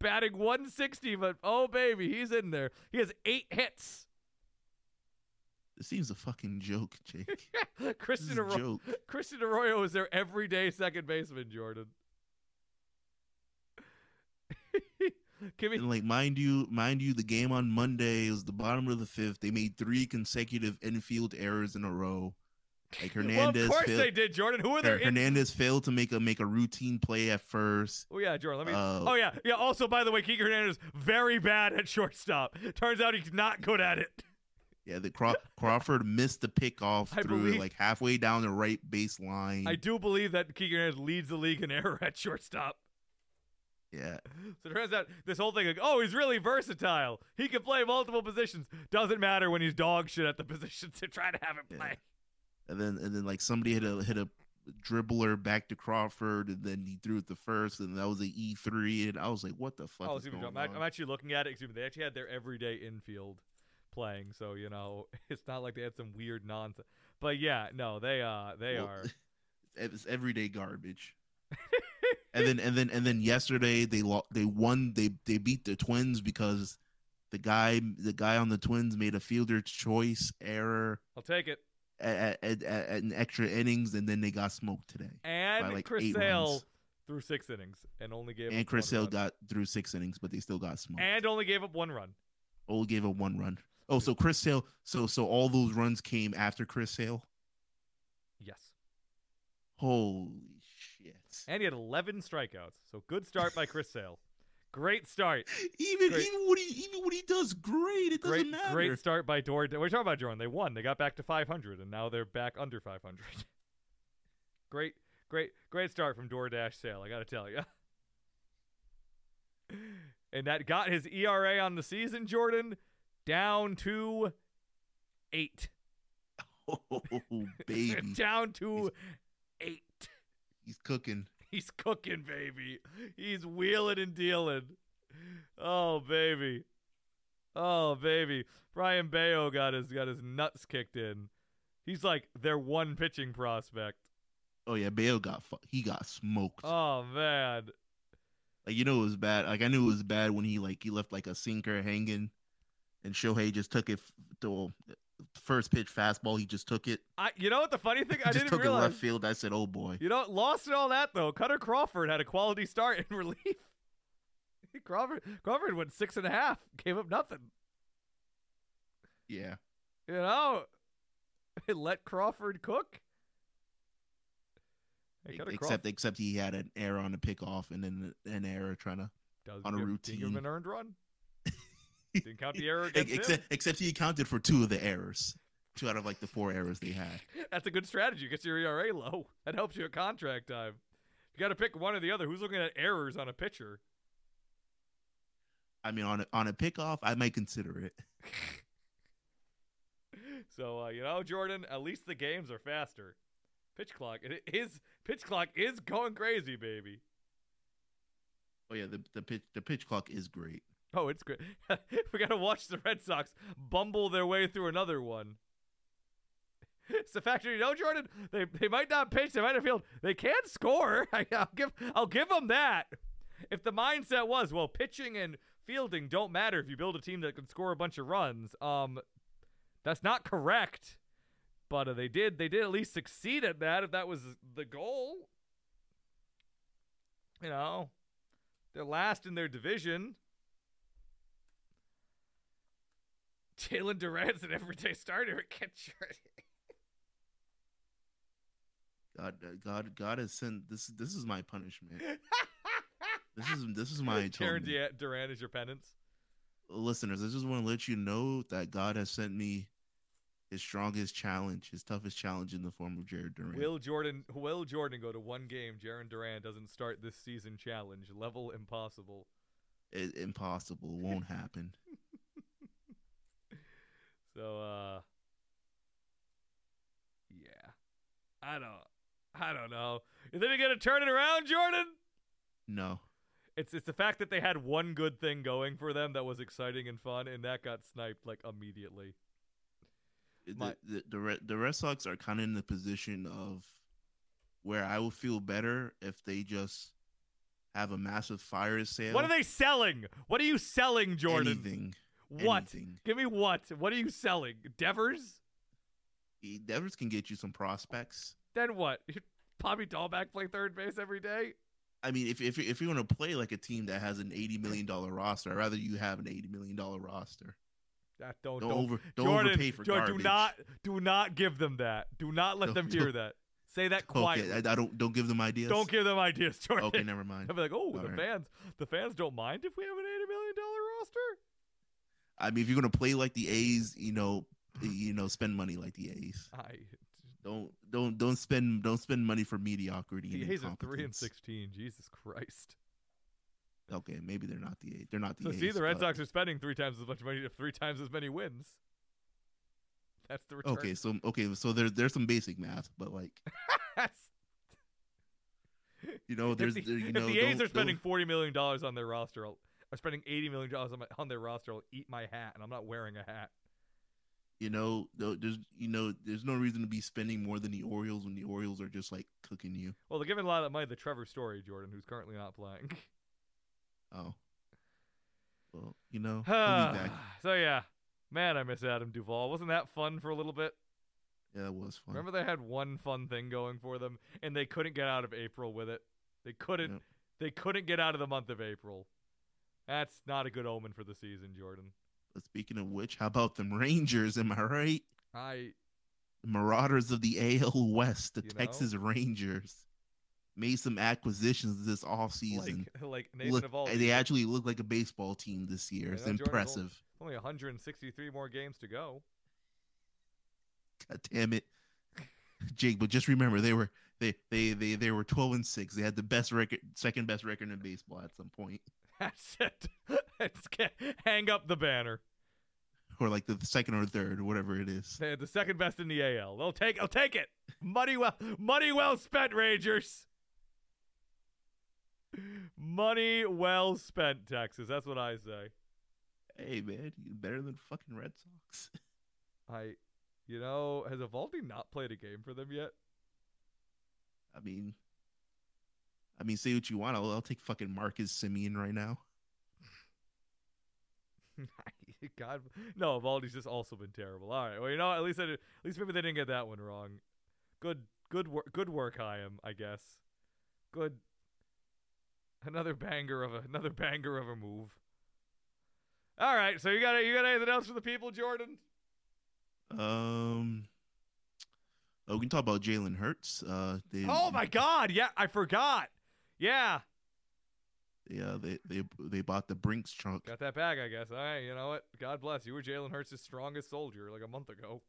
batting one sixty. But oh, baby, he's in there. He has eight hits. This seems a fucking joke, Jake. Christian Arroyo. Christian Arroyo is their everyday second baseman, Jordan. Can we- and like mind you, mind you, the game on Monday was the bottom of the fifth. They made three consecutive infield errors in a row. Like Hernandez, well, of course failed- they did, Jordan. Who are their Hernandez in- failed to make a make a routine play at first. Oh yeah, Jordan. Let me. Uh, oh yeah, yeah. Also, by the way, Keegan Hernandez very bad at shortstop. Turns out he's not good at it. Yeah, the Craw- Crawford missed the pickoff through believe- like halfway down the right baseline. I do believe that Keegan Hernandez leads the league in error at shortstop. Yeah. So it turns out this whole thing, like, oh, he's really versatile. He can play multiple positions. Doesn't matter when he's dog shit at the position to try to have him play. Yeah. And then, and then like somebody hit a hit a dribbler back to Crawford, and then he threw it to first, and that was an E three, and I was like, what the fuck? Oh, is going on? I'm actually looking at it. Excuse me. They actually had their everyday infield playing, so you know it's not like they had some weird nonsense. But yeah, no, they uh they well, are it's everyday garbage. and then and then and then yesterday they lo- they won they they beat the Twins because the guy the guy on the Twins made a fielder choice error. I'll take it. At, at, at, at an extra innings, and then they got smoked today. And like Chris Sale runs. threw six innings and only gave. And up Chris Sale got through six innings, but they still got smoked. And only gave up one run. Oh, gave up one run. Oh, so Chris Sale. So so all those runs came after Chris Sale. Yes. Holy shit! And he had eleven strikeouts. So good start by Chris Sale. Great start. Even great. even what he even what he does great. It doesn't great, matter. Great start by Jordan. We're talking about Jordan. They won. They got back to five hundred, and now they're back under five hundred. Great, great, great start from DoorDash Sale. I gotta tell you. And that got his E R A on the season, Jordan, down to eight. Oh baby, down to he's, eight. He's cooking. He's cooking, baby. He's wheeling and dealing. Oh, baby. Oh, baby. Brian Bayo got his got his nuts kicked in. He's like their one pitching prospect. Oh yeah, Bayo got fu- he got smoked. Oh man. Like you know it was bad. Like I knew it was bad when he like he left like a sinker hanging, and Shohei just took it to. First pitch fastball, he just took it. I, you know what the funny thing? I just didn't took realize. It left field. I said, "Oh boy." You know, lost in all that though. Cutter Crawford had a quality start in relief. Crawford, Crawford went six and a half, gave up nothing. Yeah. You know, it let Crawford cook. Hey, except, Crawford. except he had an error on a pickoff and then an error trying to Does on a routine. Give him an earned run. Didn't count the error against except, him. Except he accounted for two of the errors. Two out of like the four errors they had. That's a good strategy. Gets your E R A low. That helps you at contract time. You got to pick one or the other. Who's looking at errors on a pitcher? I mean, on a, on a pickoff, I might consider it. So, uh, you know, Jordan, at least the games are faster. Pitch clock. It is, pitch clock is going crazy, baby. Oh, yeah. The, the, pitch, the pitch clock is great. Oh, it's great. We got to watch the Red Sox bumble their way through another one. It's the fact that, you know, Jordan, they they might not pitch, they might not field. They can score. I, I'll give I'll give them that. If the mindset was, well, pitching and fielding don't matter if you build a team that can score a bunch of runs, um, that's not correct. But uh, they did they did at least succeed at that if that was the goal. You know, they're last in their division. Jalen Duran's an everyday starter at catcher. God, God, God has sent this. This is my punishment. this is this is my Jaren D- Duran is your penance. Listeners, I just want to let you know that God has sent me his strongest challenge, his toughest challenge in the form of Jared Duran. Will Jordan? Will Jordan go to one game? Jaren Duran doesn't start this season. Challenge level impossible. It, impossible won't happen. So, uh, yeah, I don't, I don't know. Is it going to turn it around, Jordan? No. It's it's the fact that they had one good thing going for them that was exciting and fun, and that got sniped like immediately. My- the, the the the Red Sox are kind of in the position of where I would feel better if they just have a massive fire sale. What are they selling? What are you selling, Jordan? Anything. What? Anything. Give me what? What are you selling? Devers? Devers can get you some prospects. Then what? Poppy Dahlback play third base every day? I mean, if if if you want to play like a team that has an eighty million dollars roster, I'd rather you have an eighty million dollars roster. That don't don't, don't, over, don't Jordan, overpay for Jordan, garbage. Do not do not give them that. Do not let don't, them hear that. Say that quietly. Okay, I, I don't don't give them ideas. Don't give them ideas, Jordan. Okay, never mind. I'll be like, oh, All the right. fans, the fans don't mind if we have an eighty million dollars roster. I mean, if you're gonna play like the A's, you know, you know, spend money like the A's. I don't, don't, don't spend, don't spend money for mediocrity. The A's are three and sixteen. Jesus Christ. Okay, maybe they're not the A's. They're not the so A's. So see, the Red but... Sox are spending three times as much money to three times as many wins. That's the return. Okay, so okay, so there's there's some basic math, but like, you know, there's if the, you know, if the A's are spending don't... forty million dollars on their roster. I'll, I'm spending eighty million dollars on, on their roster. I'll eat my hat, and I'm not wearing a hat. You know, there's you know, there's no reason to be spending more than the Orioles when the Orioles are just like cooking you. Well, they're giving a lot of money to Trevor Story, Jordan, who's currently not playing. Oh, well, you know, he'll be back. So yeah, man, I miss Adam Duvall. Wasn't that fun for a little bit? Yeah, that was fun. Remember, they had one fun thing going for them, and they couldn't get out of April with it. They couldn't. Yep. They couldn't get out of the month of April. That's not a good omen for the season, Jordan. Speaking of which, how about them Rangers? Am I right? I the Marauders of the A L West, the Texas know? Rangers, made some acquisitions this offseason. Like, like Nathan Duvall, they actually look like a baseball team this year. It's know, impressive. Jordan's only one hundred sixty-three more games to go. God damn it, Jake! But just remember, they were they they they they were twelve and six. They had the best record, second best record in baseball at some point. That's it. Hang up the banner. Or like the second or third, whatever it is. They're the second best in the A L. They'll take. I'll take it. Money well, money well spent, Rangers. Money well spent, Texas. That's what I say. Hey man, you're better than fucking Red Sox. I, you know, has Evaldi not played a game for them yet? I mean, I mean, say what you want. I'll, I'll take fucking Marcus Simeon right now. God, no, Evaldi's just also been terrible. All right, well, you know, at least I did, at least maybe they didn't get that one wrong. Good, good work, good work, Chaim, I guess. Good, another banger of a, another banger of a move. All right, so you got you got anything else for the people, Jordan? Um, oh, we can talk about Jalen Hurts. Uh, they, oh my God, yeah, I forgot. Yeah. Yeah, they they they bought the Brinks trunk. Got that bag, I guess. All right, you know what? God bless. You were Jalen Hurts' strongest soldier like a month ago.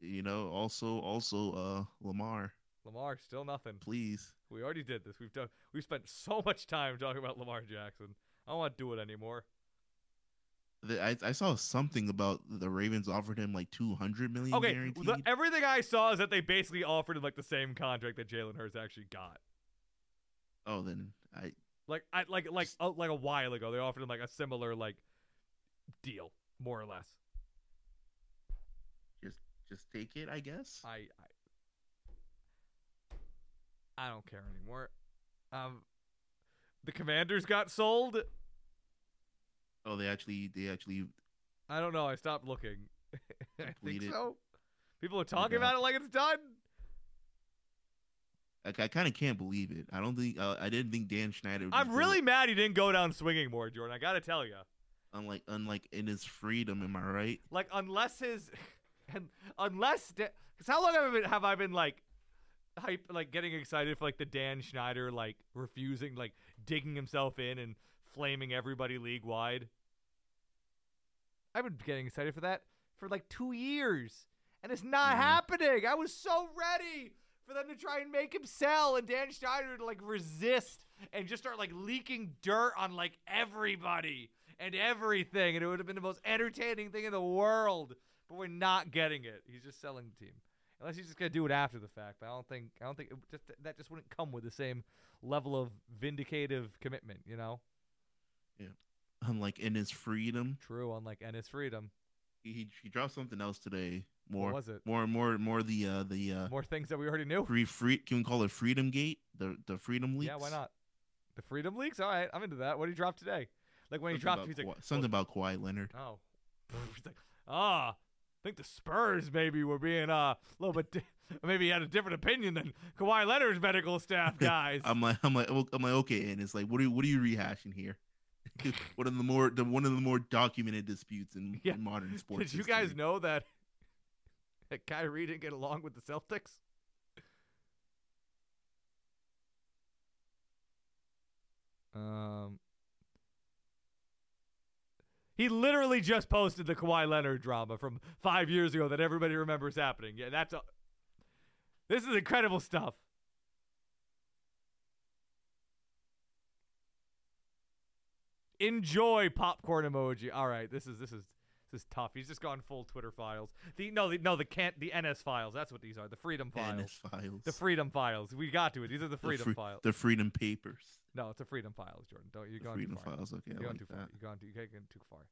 You know, also also uh Lamar. Lamar, still nothing. Please. We already did this. We've done we've spent so much time talking about Lamar Jackson. I don't want to do it anymore. The, I I saw something about the Ravens offered him like two hundred million. Okay, guaranteed. The, everything I saw is that they basically offered him like the same contract that Jalen Hurts actually got. Oh, then I. Like I like like a, like a while ago, they offered him like a similar like deal, more or less. Just just take it, I guess. I I, I don't care anymore. Um, the Commanders got sold. Oh, they actually they actually. I don't know. I stopped looking. I think so. People are talking about it like it's done. Like, I kind of can't believe it. I don't think uh, I didn't think Dan Schneider. I'm really it. mad he didn't go down swinging more, Jordan. I gotta tell you. Unlike, unlike in his freedom, am I right? Like, unless his, and unless because da- how long have I been have I been like, hype like getting excited for like the Dan Schneider like refusing like digging himself in and flaming everybody league wide. I've been getting excited for that for like two years, and it's not mm-hmm. happening. I was so ready for them to try and make him sell and Dan Schneider to like resist and just start like leaking dirt on like everybody and everything. And it would have been the most entertaining thing in the world, but we're not getting it. He's just selling the team unless he's just going to do it after the fact. But I don't think, I don't think it just, that just wouldn't come with the same level of vindicative commitment, you know? Yeah. Unlike Enes Freedom. True. Unlike Enes Freedom. He, he dropped something else today. More, what was it? More, more, more. The uh, the uh, more things that we already knew. Free, free. Can we call it Freedom Gate? The the Freedom Leaks. Yeah, why not? The Freedom Leaks. All right, I'm into that. What did he drop today? Like when something he dropped, he's like Kawhi, something well, about Kawhi Leonard. Oh, he's like, ah, oh, I think the Spurs maybe were being uh, a little bit. Di- maybe he had a different opinion than Kawhi Leonard's medical staff guys. I'm like, I'm like, I'm like, okay, and it's like, what are you, what are you rehashing here? One of the more, the one of the more documented disputes in, yeah. in modern sports. Did you guys history. know that? That Kyrie didn't get along with the Celtics? Um, he literally just posted the Kawhi Leonard drama from five years ago that everybody remembers happening. Yeah, that's a, this is incredible stuff. Enjoy popcorn emoji. All right, this is this is. is tough. He's just gone full Twitter files. The no, the, no, the can't the N S files. That's what these are. The Freedom Files. N S files. The Freedom Files. We got to it. These are the Freedom the fr- Files. The Freedom Papers. No, it's the Freedom Files, Jordan. Don't you're the going freedom too far. Files. Okay, you're I going like too that. far. You're going too. You're going too far.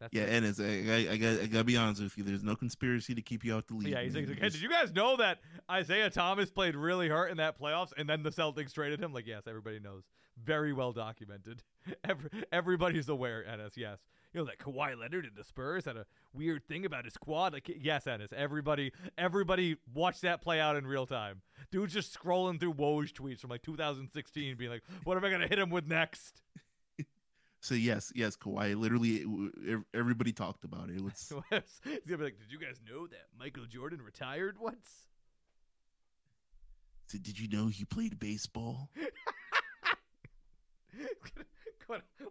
That's yeah, and it's, I, I, I, gotta, I gotta be honest with you. There's no conspiracy to keep you out the league. Yeah, he's like, hey, did you guys know that Isaiah Thomas played really hurt in that playoffs, and then the Celtics traded him? Like, yes, everybody knows. Very well documented. Every, everybody's aware, Enes, yes. You know, that Kawhi Leonard in the Spurs had a weird thing about his quad. Like, yes, Enes, everybody everybody watched that play out in real time. Dude's just scrolling through Woj tweets from, like, two thousand sixteen, being like, what am I going to hit him with next? So yes, yes, Kawhi. Literally, everybody talked about it. It was... He's gonna be like, "Did you guys know that Michael Jordan retired once?" So did you know he played baseball?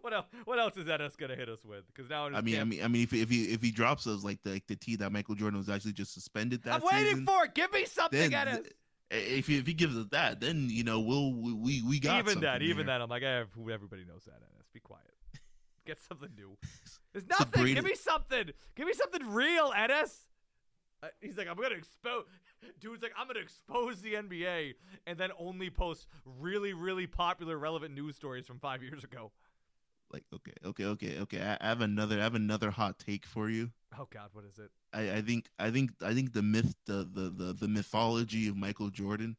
What else? What else is Enes gonna hit us with? Because now I mean, camp- I mean, I mean, if if he if he drops us like the like the tea that Michael Jordan was actually just suspended that I'm waiting season, for it. Give me something, Enes. Th- if he, if he gives us that, then you know we'll we we got even that even here. That I'm like, I have, everybody knows that, Enes. Be quiet. Get something new. There's nothing. The greatest... Give me something. Give me something real, Enes. Uh, he's like, I'm going to expose. Dude's like, I'm going to expose the N B A and then only post really, really popular, relevant news stories from five years ago. Like, okay, okay, okay, okay. I, I have another. I have another hot take for you. Oh God, what is it? I, I think, I think, I think the myth, the, the the the mythology of Michael Jordan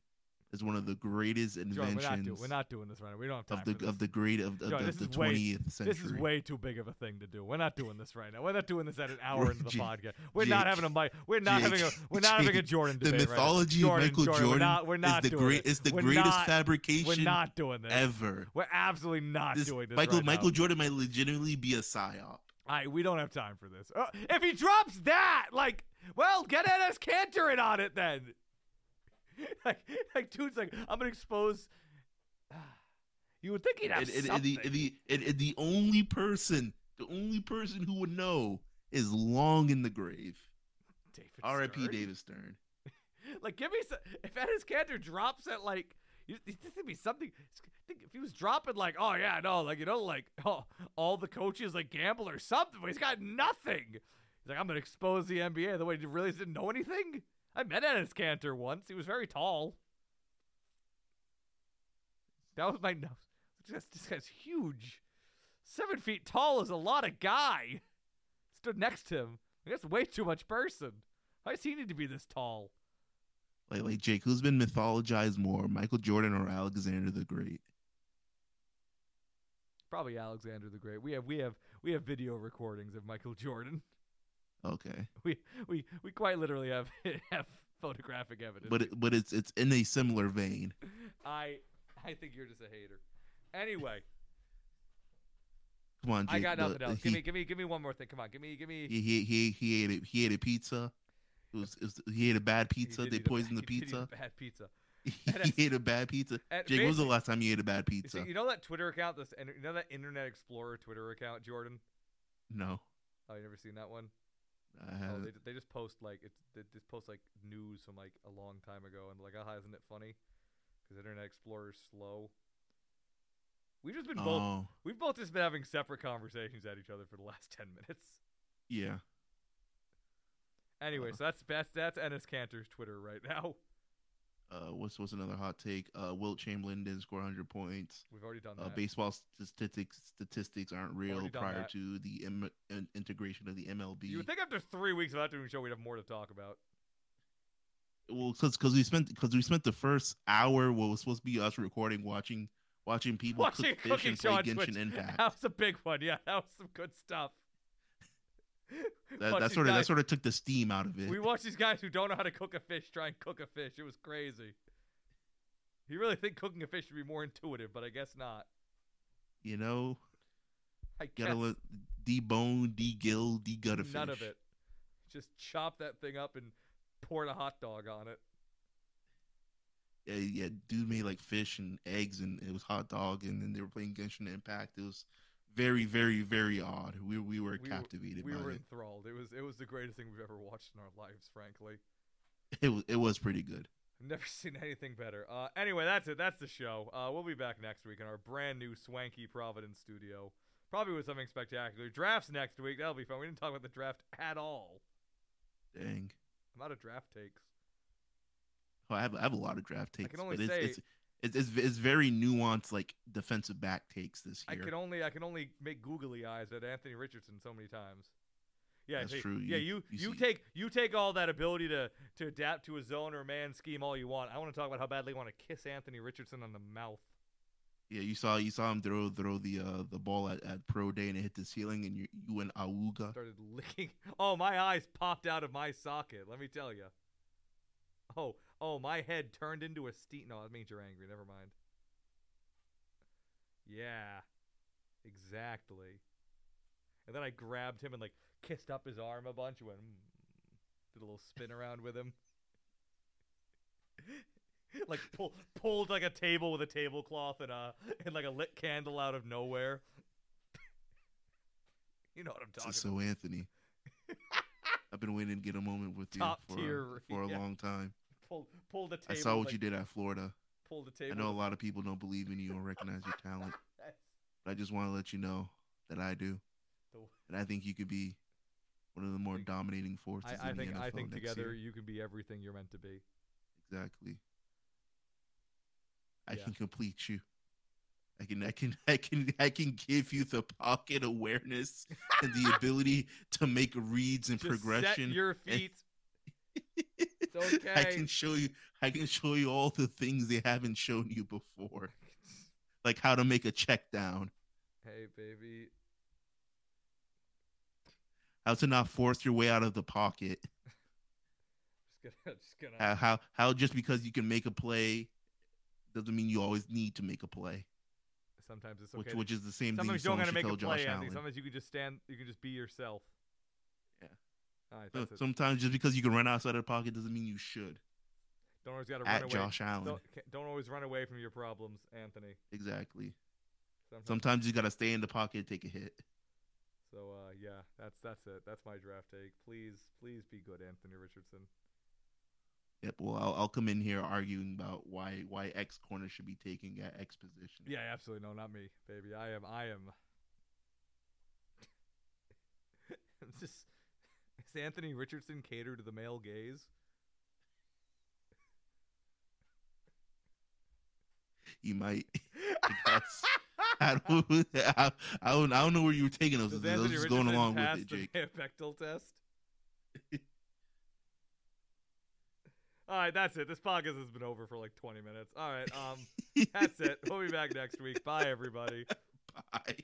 is one of the greatest inventions. Jordan, we're, not do- we're not doing this right now. We don't have time of the for this. Of the great of, of, Jordan, of the twentieth century. This is way too big of a thing to do. We're not doing this right now. We're not doing this at an hour into the Jake, podcast. We're Jake, not having a mic. We're not Jake, having a. We're not Jake, having a Jordan debate. The mythology right now. Jordan, of Michael Jordan, Jordan we're not, we're not is the great. It's the we're greatest not, fabrication. We're not doing this ever. We're absolutely not this, doing this. Michael right Michael now. Jordan might legitimately be a psyop. I we don't have time for this. Uh, if he drops that, like, well, get Enes Kanter in on it then. Like, like, dude's like, I'm gonna expose. You would think he'd have and, and, something. And the, and the, and the only person, the only person who would know is long in the grave. R I P David Stern. Like, give me some. If Enes Kanter drops at like, this would be something. Think if he was dropping like, oh yeah, no, like you know, like oh, all the coaches like gamble or something. But he's got nothing. He's like, I'm gonna expose the N B A. The way he really didn't know anything. I met Enes Kanter once. He was very tall. That was my nose. This guy's huge. Seven feet tall is a lot of guy. Stood next to him. That's way too much person. Why does he need to be this tall? Like, like Jake, who's been mythologized more, Michael Jordan or Alexander the Great? Probably Alexander the Great. We have we have we have video recordings of Michael Jordan. Okay. We we we quite literally have have photographic evidence. But it, but it's it's in a similar vein. I I think you're just a hater. Anyway. Come on, Jake, I got nothing the, else. He, give me give me give me one more thing. Come on, give me give me. He he he ate a, he ate a pizza. It was, it was he ate a bad pizza. They poisoned a, the he pizza. Did eat a bad pizza. He ate a bad pizza. Jake, when was the last time you ate a bad pizza? You know that Twitter account, this you know that Internet Explorer Twitter account, Jordan? No. Oh, you never seen that one? I oh, they, they just post like it's they just post like news from like a long time ago and like, ah, oh, isn't it funny? Because Internet Explorer's slow. We've just been oh. both we've both just been having separate conversations at each other for the last ten minutes. Yeah. Anyway, uh, so that's that's that's Enes Kanter's Twitter right now. Uh, what's what's another hot take? Uh, Wilt Chamberlain didn't score one hundred points. We've already done that. Uh, baseball statistics statistics aren't real prior that. to the M- integration of the M L B. You would think after three weeks of that doing show, we'd have more to talk about. Well, because because we spent because we spent the first hour what was supposed to be us recording, watching watching people watching cook fish and play Genshin Impact. That was a big one. Yeah, that was some good stuff. That, that sort of guys, that sort of took the steam out of it. We watched these guys who don't know how to cook a fish try and cook a fish. It was crazy. You really think cooking a fish would be more intuitive, but I guess not. You know, I guess. Gotta let debone, degill, degut a fish. None of it. Just chop that thing up and pour a hot dog on it. Yeah, yeah. Dude made like fish and eggs, and it was hot dog, and then they were playing Genshin Impact. It was. Very, very, very odd. We we were we captivated. Were, we by were it. enthralled. It was it was the greatest thing we've ever watched in our lives. Frankly, it was it was pretty good. I've never seen anything better. Uh, anyway, that's it. That's the show. Uh, we'll be back next week in our brand new swanky Providence studio, probably with something spectacular. Drafts next week. That'll be fun. We didn't talk about the draft at all. Dang, I'm out of draft takes. Oh, I have I have a lot of draft takes. I can only but say. It's, it's, It's, it's it's very nuanced, like defensive back takes this year. I can only I can only make googly eyes at Anthony Richardson so many times. Yeah, that's hey, true. You, yeah, you you, you take you take all that ability to, to adapt to a zone or man scheme all you want. I want to talk about how badly you want to kiss Anthony Richardson on the mouth. Yeah, you saw you saw him throw throw the uh, the ball at, at pro day and it hit the ceiling, and you you went auga. Started licking. Oh, my eyes popped out of my socket. Let me tell you. Oh, oh, my head turned into a steam. No, that means you're angry. Never mind. Yeah, exactly. And then I grabbed him and like kissed up his arm a bunch. Went mm, did a little spin around with him. Like pull, pulled like a table with a tablecloth and a and like a lit candle out of nowhere. You know what I'm talking so, about. So Anthony, I've been waiting to get a moment with you Top for, tier, for a yeah. long time. Pulled pulled a table. I saw what like, you did at Florida. Pulled a table. I know a lot of people don't believe in you or recognize your talent, but I just want to let you know that I do, and I think you could be one of the more I, dominating forces. I, I in think the N F L I think next together year. You can be everything you're meant to be. Exactly. I yeah. can complete you. I can, I can, I can, I can give you the pocket awareness and the ability to make reads and Just progression. Set your feet. It's okay. I can show you. I can show you all the things they haven't shown you before, like how to make a check down. Hey, baby. How to not force your way out of the pocket. Just gonna, just gonna... How, how, how just because you can make a play doesn't mean you always need to make a play. Sometimes it's okay. Which, to... which is the same Sometimes thing. Sometimes you don't gotta make a play, Anthony. Sometimes you can just stand. You can just be yourself. Yeah. All right, that's so, it. Sometimes just because you can run outside of the pocket doesn't mean you should. Don't always gotta run At away. Josh Allen. Don't, don't always run away from your problems, Anthony. Exactly. Sometimes, Sometimes you gotta stay in the pocket and take a hit. So uh, yeah, that's that's it. That's my draft take. Please, please be good, Anthony Richardson. Yep. Well, I'll, I'll come in here arguing about why why X corner should be taking at X position. Yeah, absolutely. No, not me, baby. I am. I am. Is this, is Anthony Richardson cater to the male gaze? He might. I don't. I, I don't. I don't know where you were taking us. I was just going along with it, Jake. The Bechdel test. All right, that's it. This podcast has been over for like twenty minutes. All right, um, that's it. We'll be back next week. Bye, everybody. Bye.